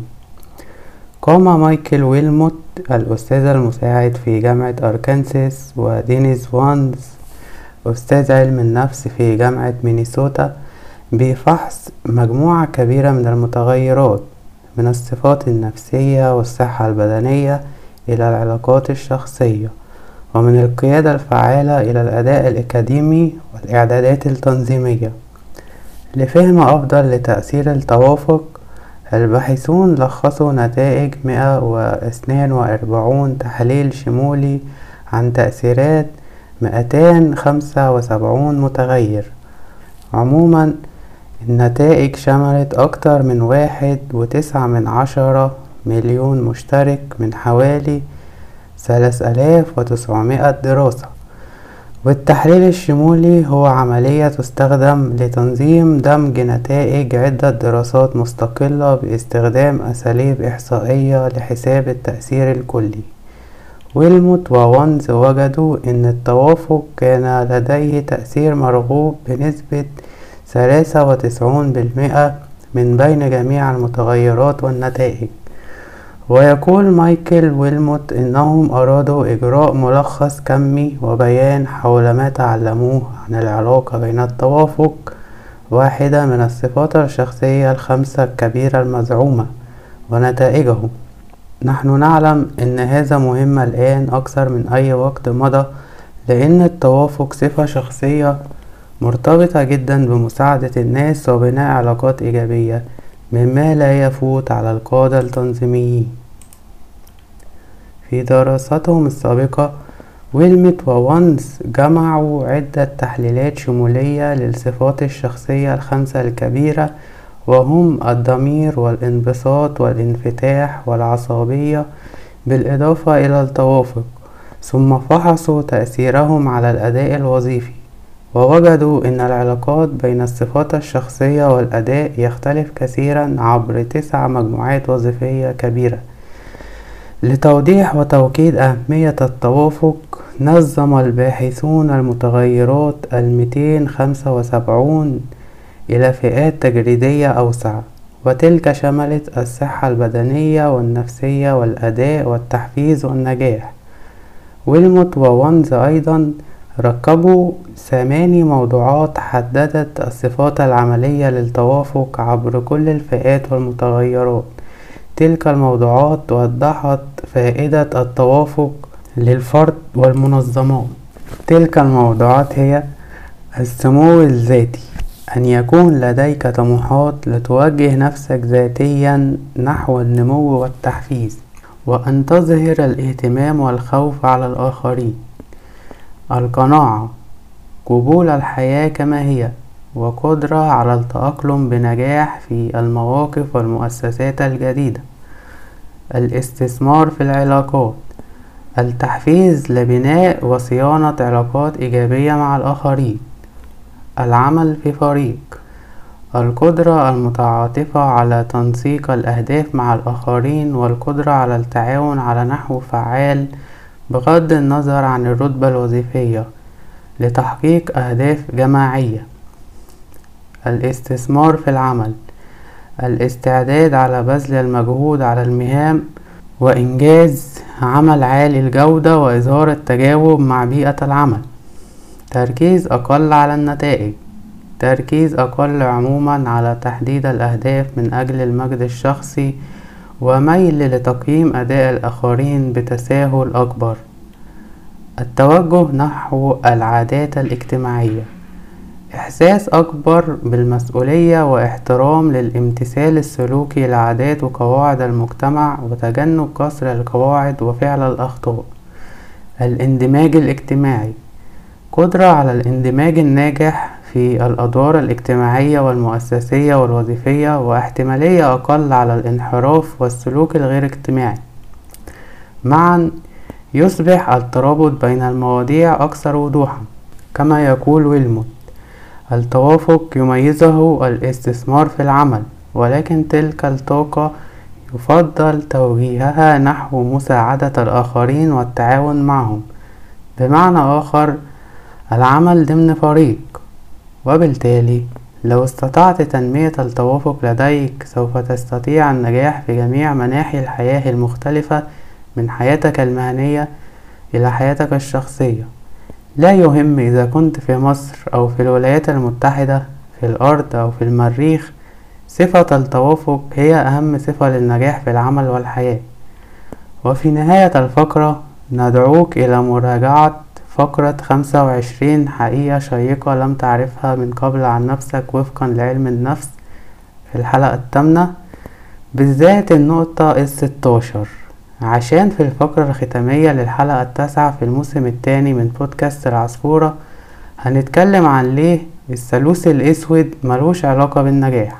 قام مايكل ويلموت الأستاذ المساعد في جامعة أركانساس ودينيس وانز أستاذ علم النفس في جامعة مينيسوتا بفحص مجموعة كبيرة من المتغيرات من الصفات النفسية والصحة البدنية إلى العلاقات الشخصية، ومن القيادة الفعالة إلى الأداء الأكاديمي والإعدادات التنظيمية. لفهم أفضل لتأثير التوافق، الباحثون لخصوا نتائج 142 تحليل شمولي عن تأثيرات 275 متغير. عموما النتائج شملت أكثر من 1.9 مليون مشترك من حوالي 3900 دراسة. والتحليل الشمولي هو عملية تستخدم لتنظيم دمج نتائج عدة دراسات مستقلة باستخدام أساليب إحصائية لحساب التأثير الكلي. ويلموت ووانز وجدوا أن التوافق كان لديه تأثير مرغوب بنسبة 93% من بين جميع المتغيرات والنتائج. ويقول مايكل ويلموت إنهم أرادوا إجراء ملخص كمي وبيان حول ما تعلموه عن العلاقة بين التوافق واحدة من الصفات الشخصية الخمسة الكبيرة المزعومة ونتائجه. نحن نعلم أن هذا مهم الآن أكثر من أي وقت مضى، لأن التوافق صفة شخصية مرتبطة جدا بمساعدة الناس وبناء علاقات إيجابية، مما لا يفوت على القادة التنظيميين. في دراستهم السابقة ويلمت وونز جمعوا عدة تحليلات شمولية للصفات الشخصية الخمسة الكبيرة، وهم الضمير والانبساط والانفتاح والعصبية بالإضافة إلى التوافق، ثم فحصوا تأثيرهم على الأداء الوظيفي، ووجدوا أن العلاقات بين الصفات الشخصية والأداء يختلف كثيرا عبر 9 مجموعات وظيفية كبيرة. لتوضيح وتوكيد أهمية التوافق، نظم الباحثون المتغيرات 275 إلى فئات تجريدية أوسع، وتلك شملت الصحة البدنية والنفسية والأداء والتحفيز والنجاح. ويلموت وونز أيضا ركبوا 8 موضوعات حددت الصفات العملية للتوافق عبر كل الفئات والمتغيرات. تلك الموضوعات وضحت فائدة التوافق للفرد والمنظمات. تلك الموضوعات هي السمو الذاتي، أن يكون لديك طموحات لتوجه نفسك ذاتيا نحو النمو والتحفيز، وأن تظهر الاهتمام والخوف على الآخرين. القناعة، قبول الحياة كما هي، وقدرة على التأقلم بنجاح في المواقف والمؤسسات الجديدة. الاستثمار في العلاقات، التحفيز لبناء وصيانة علاقات إيجابية مع الآخرين. العمل في فريق، القدرة المتعاطفة على تنسيق الأهداف مع الآخرين، والقدرة على التعاون على نحو فعال بغض النظر عن الرتبة الوظيفية لتحقيق أهداف جماعية. الاستثمار في العمل، الاستعداد على بذل المجهود على المهام وإنجاز عمل عالي الجودة وإظهار التجاوب مع بيئة العمل. تركيز أقل على النتائج، تركيز أقل عموما على تحديد الأهداف من أجل المجد الشخصي، وميل لتقييم أداء الآخرين بتساهل أكبر. التوجه نحو العادات الاجتماعية، إحساس أكبر بالمسؤولية واحترام للامتثال السلوكي لعادات وقواعد المجتمع، وتجنب كسر القواعد وفعل الأخطاء. الاندماج الاجتماعي، قدرة على الاندماج الناجح في الأدوار الاجتماعية والمؤسسية والوظيفية، واحتمالية أقل على الانحراف والسلوك الغير اجتماعي. معا يصبح الترابط بين المواضيع أكثر وضوحا. كما يقول ويلموت، التوافق يميزه الاستثمار في العمل، ولكن تلك الطاقة يفضل توجيهها نحو مساعدة الآخرين والتعاون معهم. بمعنى آخر، العمل ضمن فريق، وبالتالي لو استطعت تنمية التوافق لديك سوف تستطيع النجاح في جميع مناحي الحياة المختلفة، من حياتك المهنية إلى حياتك الشخصية. لا يهم إذا كنت في مصر أو في الولايات المتحدة، في الأرض أو في المريخ، صفة التوافق هي أهم صفة للنجاح في العمل والحياة. وفي نهاية الفقرة ندعوك إلى مراجعة فقرة 25، حقيقة شيقة لم تعرفها من قبل عن نفسك وفقا لعلم النفس، في الحلقة 8 بالذات، النقطة 16، عشان في الفقرة الختامية للحلقة 9 في الموسم الثاني من بودكاست العصفورة هنتكلم عن ليه الثالوث الأسود ملوش علاقة بالنجاح.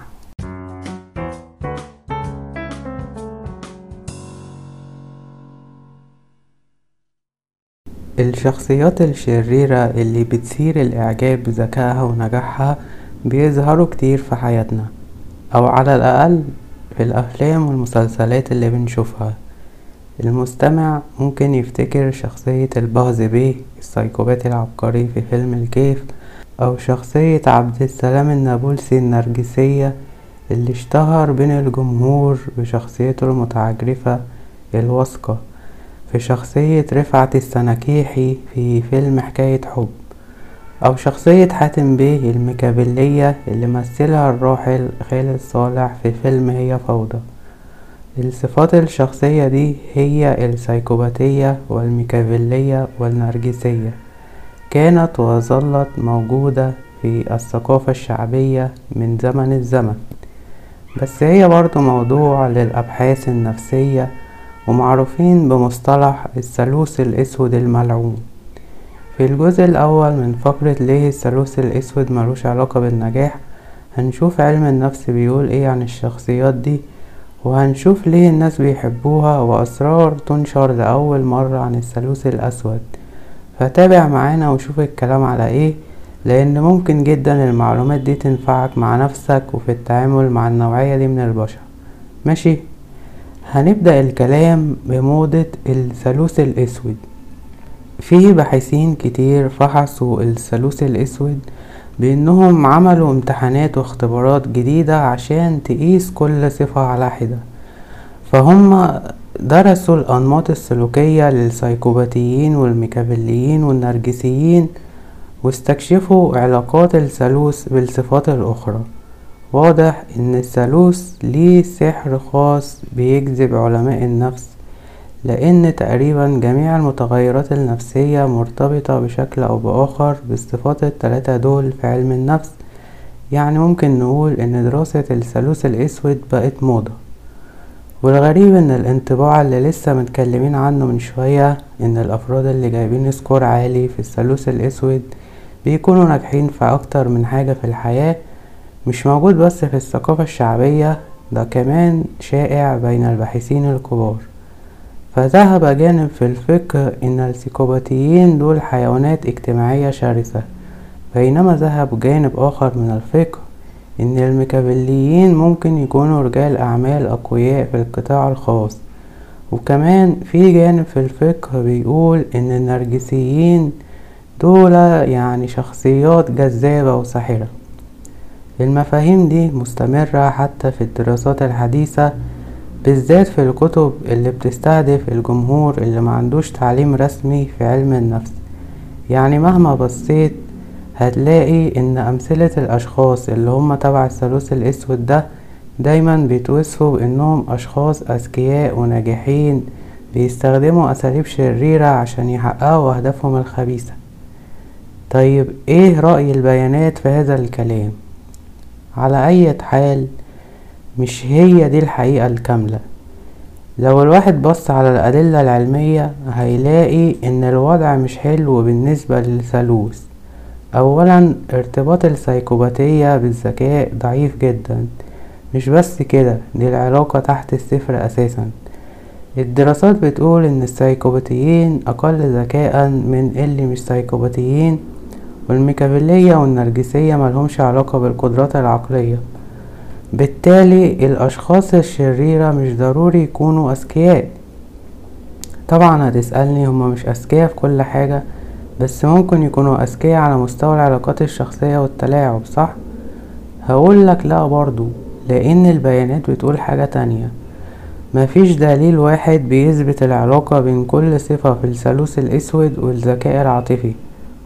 الشخصيات الشريرة اللي بتثير الإعجاب بذكائها ونجاحها بيظهروا كتير في حياتنا، أو على الأقل في الأفلام والمسلسلات اللي بنشوفها. المستمع ممكن يفتكر شخصية البهز بيه السايكوباتي العبقري في فيلم الكيف، أو شخصية عبد السلام النابلسي النرجسية اللي اشتهر بين الجمهور بشخصيته المتعجرفة الواثقة، في شخصية رفعت السناكيحي في فيلم حكاية حب، أو شخصية حاتم بيه المكابلية اللي مثلها الراحل خالد صالح في فيلم هي فوضى. الصفات الشخصية دي هي السايكوباتية والميكافيلية والنرجسية، كانت وظلت موجودة في الثقافة الشعبية من زمن الزمن، بس هي برضو موضوع للأبحاث النفسية، ومعروفين بمصطلح الثالوث الأسود الملعون. في الجزء الأول من فقرة ليه الثالوث الأسود ملوش علاقة بالنجاح هنشوف علم النفس بيقول ايه عن الشخصيات دي، وهنشوف ليه الناس بيحبوها وأسرار تنشر لأول مرة عن الثالوث الأسود. فتابع معانا وشوف الكلام على ايه، لأن ممكن جدا المعلومات دي تنفعك مع نفسك وفي التعامل مع النوعية دي من البشر. ماشي، هنبدأ الكلام بموضة الثالوث الأسود. في باحثين كتير فحصوا الثالوث الأسود بأنهم عملوا امتحانات واختبارات جديدة عشان تقيس كل صفة على حدة، فهم درسوا الأنماط السلوكية للسايكوباتيين والميكافيليين والنرجسيين، واستكشفوا علاقات الثالوث بالصفات الأخرى. واضح إن الثالوث ليه سحر خاص بيجذب علماء النفس، لأن تقريبا جميع المتغيرات النفسية مرتبطة بشكل أو بآخر بالصفات الثلاثة دول في علم النفس. يعني ممكن نقول إن دراسة الثالوث الأسود بقت موضة. والغريب إن الانطباع اللي لسه متكلمين عنه من شوية إن الأفراد اللي جايبين سكور عالي في الثالوث الأسود بيكونوا ناجحين في أكتر من حاجة في الحياة، مش موجود بس في الثقافة الشعبية، ده كمان شائع بين الباحثين الكبار. فذهب جانب في الفقه إن السايكوباتيين دول حيوانات اجتماعية شرسة، بينما ذهب جانب آخر من الفقه إن الميكافيليين ممكن يكونوا رجال أعمال أقوياء في القطاع الخاص. وكمان في جانب في الفقه بيقول إن النرجسيين دول يعني شخصيات جذابة وساحرة. المفاهيم دي مستمرة حتى في الدراسات الحديثة، بالذات في الكتب اللي بتستهدف الجمهور اللي ما عندوش تعليم رسمي في علم النفس. يعني مهما بصيت هتلاقي ان امثلة الاشخاص اللي هم تبع الثالوث الاسود ده دايما بيتوصفوا بانهم اشخاص اذكياء وناجحين، بيستخدموا اساليب شريرة عشان يحققوا اهدافهم الخبيثة. طيب ايه رأي البيانات في هذا الكلام؟ على اي حال مش هي دي الحقيقة الكاملة. لو الواحد بص على الأدلة العلمية هيلاقي ان الوضع مش حلو بالنسبة للثالوث. اولا، ارتباط السايكوباتية بالذكاء ضعيف جدا. مش بس كده، دي العلاقة تحت الصفر اساسا. الدراسات بتقول ان السايكوباتيين اقل ذكاء من اللي مش سايكوباتيين، والميكافيلية والنرجسية ملهمش علاقة بالقدرات العقلية. بالتالي الاشخاص الشريرة مش ضروري يكونوا اذكياء. طبعا هتسألني هما مش اذكياء في كل حاجة، بس ممكن يكونوا اذكياء على مستوى العلاقات الشخصية والتلاعب، صح؟ هقولك لا برضو، لان البيانات بتقول حاجة تانية. مفيش دليل واحد بيثبت العلاقة بين كل صفة في الثالوث الاسود والذكاء العاطفي.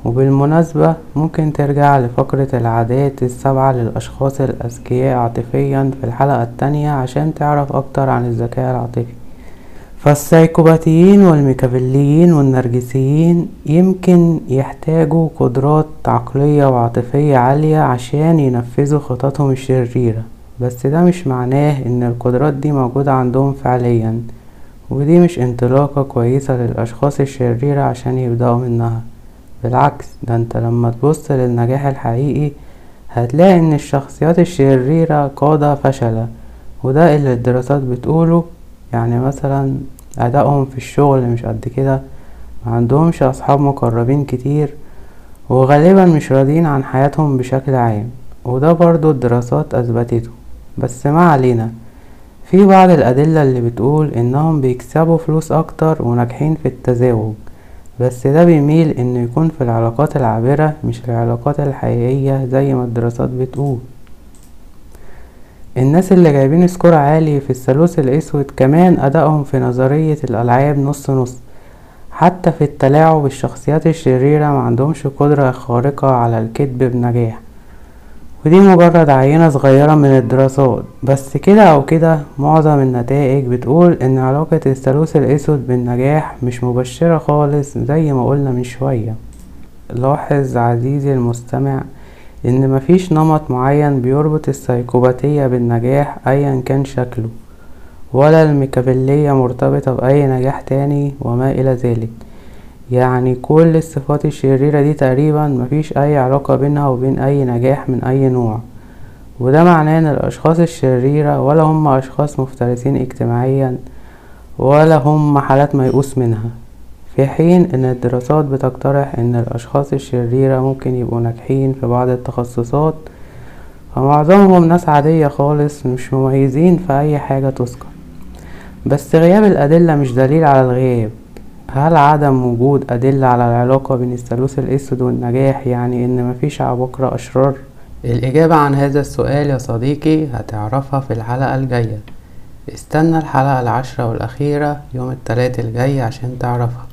وبالمناسبة ممكن ترجع لفقرة العادات السبعة للأشخاص الأذكياء عاطفيا في الحلقة الثانية عشان تعرف أكتر عن الذكاء العاطفي. فالسايكوباتيين والميكافيليين والنرجسيين يمكن يحتاجوا قدرات عقلية وعاطفية عالية عشان ينفذوا خططهم الشريرة، بس ده مش معناه إن القدرات دي موجودة عندهم فعليا، ودي مش انطلاقة كويسة للأشخاص الشريرة عشان يبدأوا منها. بالعكس، ده انت لما تبص للنجاح الحقيقي هتلاقي ان الشخصيات الشريرة قادة فشلة، وده اللي الدراسات بتقوله. يعني مثلا ادائهم في الشغل مش قد كده، معندهمش اصحاب مقربين كتير، وغالبا مش راضيين عن حياتهم بشكل عام، وده برضو الدراسات اثبتته. بس ما علينا، في بعض الادلة اللي بتقول انهم بيكسبوا فلوس اكتر وناجحين في التزاوج، بس ده بيميل انه يكون في العلاقات العابرة مش العلاقات الحقيقية زي ما الدراسات بتقول. الناس اللي جايبين سكور عالي في الثالوث الاسود كمان ادائهم في نظرية الالعاب نص نص، حتى في التلاعب الشخصيات الشريرة ما عندهمش قدرة خارقة على الكذب بنجاح. ودي مجرد عينة صغيرة من الدراسات، بس كده او كده معظم النتائج بتقول ان علاقة الثالوث الاسود بالنجاح مش مبشرة خالص زي ما قلنا من شوية. لاحظ عزيزي المستمع ان مفيش نمط معين بيربط السايكوباتية بالنجاح ايا كان شكله، ولا الميكابيلية مرتبطة بأي نجاح تاني وما إلى ذلك. يعني كل الصفات الشريرة دي تقريبا مفيش أي علاقة بينها وبين أي نجاح من أي نوع، وده معناه أن الأشخاص الشريرة ولا هم أشخاص مفترسين اجتماعيا ولا هم حالات ميؤوس منها، في حين أن الدراسات بتقترح أن الأشخاص الشريرة ممكن يبقوا ناجحين في بعض التخصصات، فمعظمهم ناس عادية خالص مش مميزين في أي حاجة تذكر. بس غياب الأدلة مش دليل على الغياب. هل عدم وجود أدلة على العلاقة بين الثالوث الأسود والنجاح يعني إن مفيش عباقرة أشرار؟ الإجابة عن هذا السؤال يا صديقي هتعرفها في الحلقة الجاية. استنى الحلقة 10 والأخيرة يوم الثلاثاء الجاي عشان تعرفها.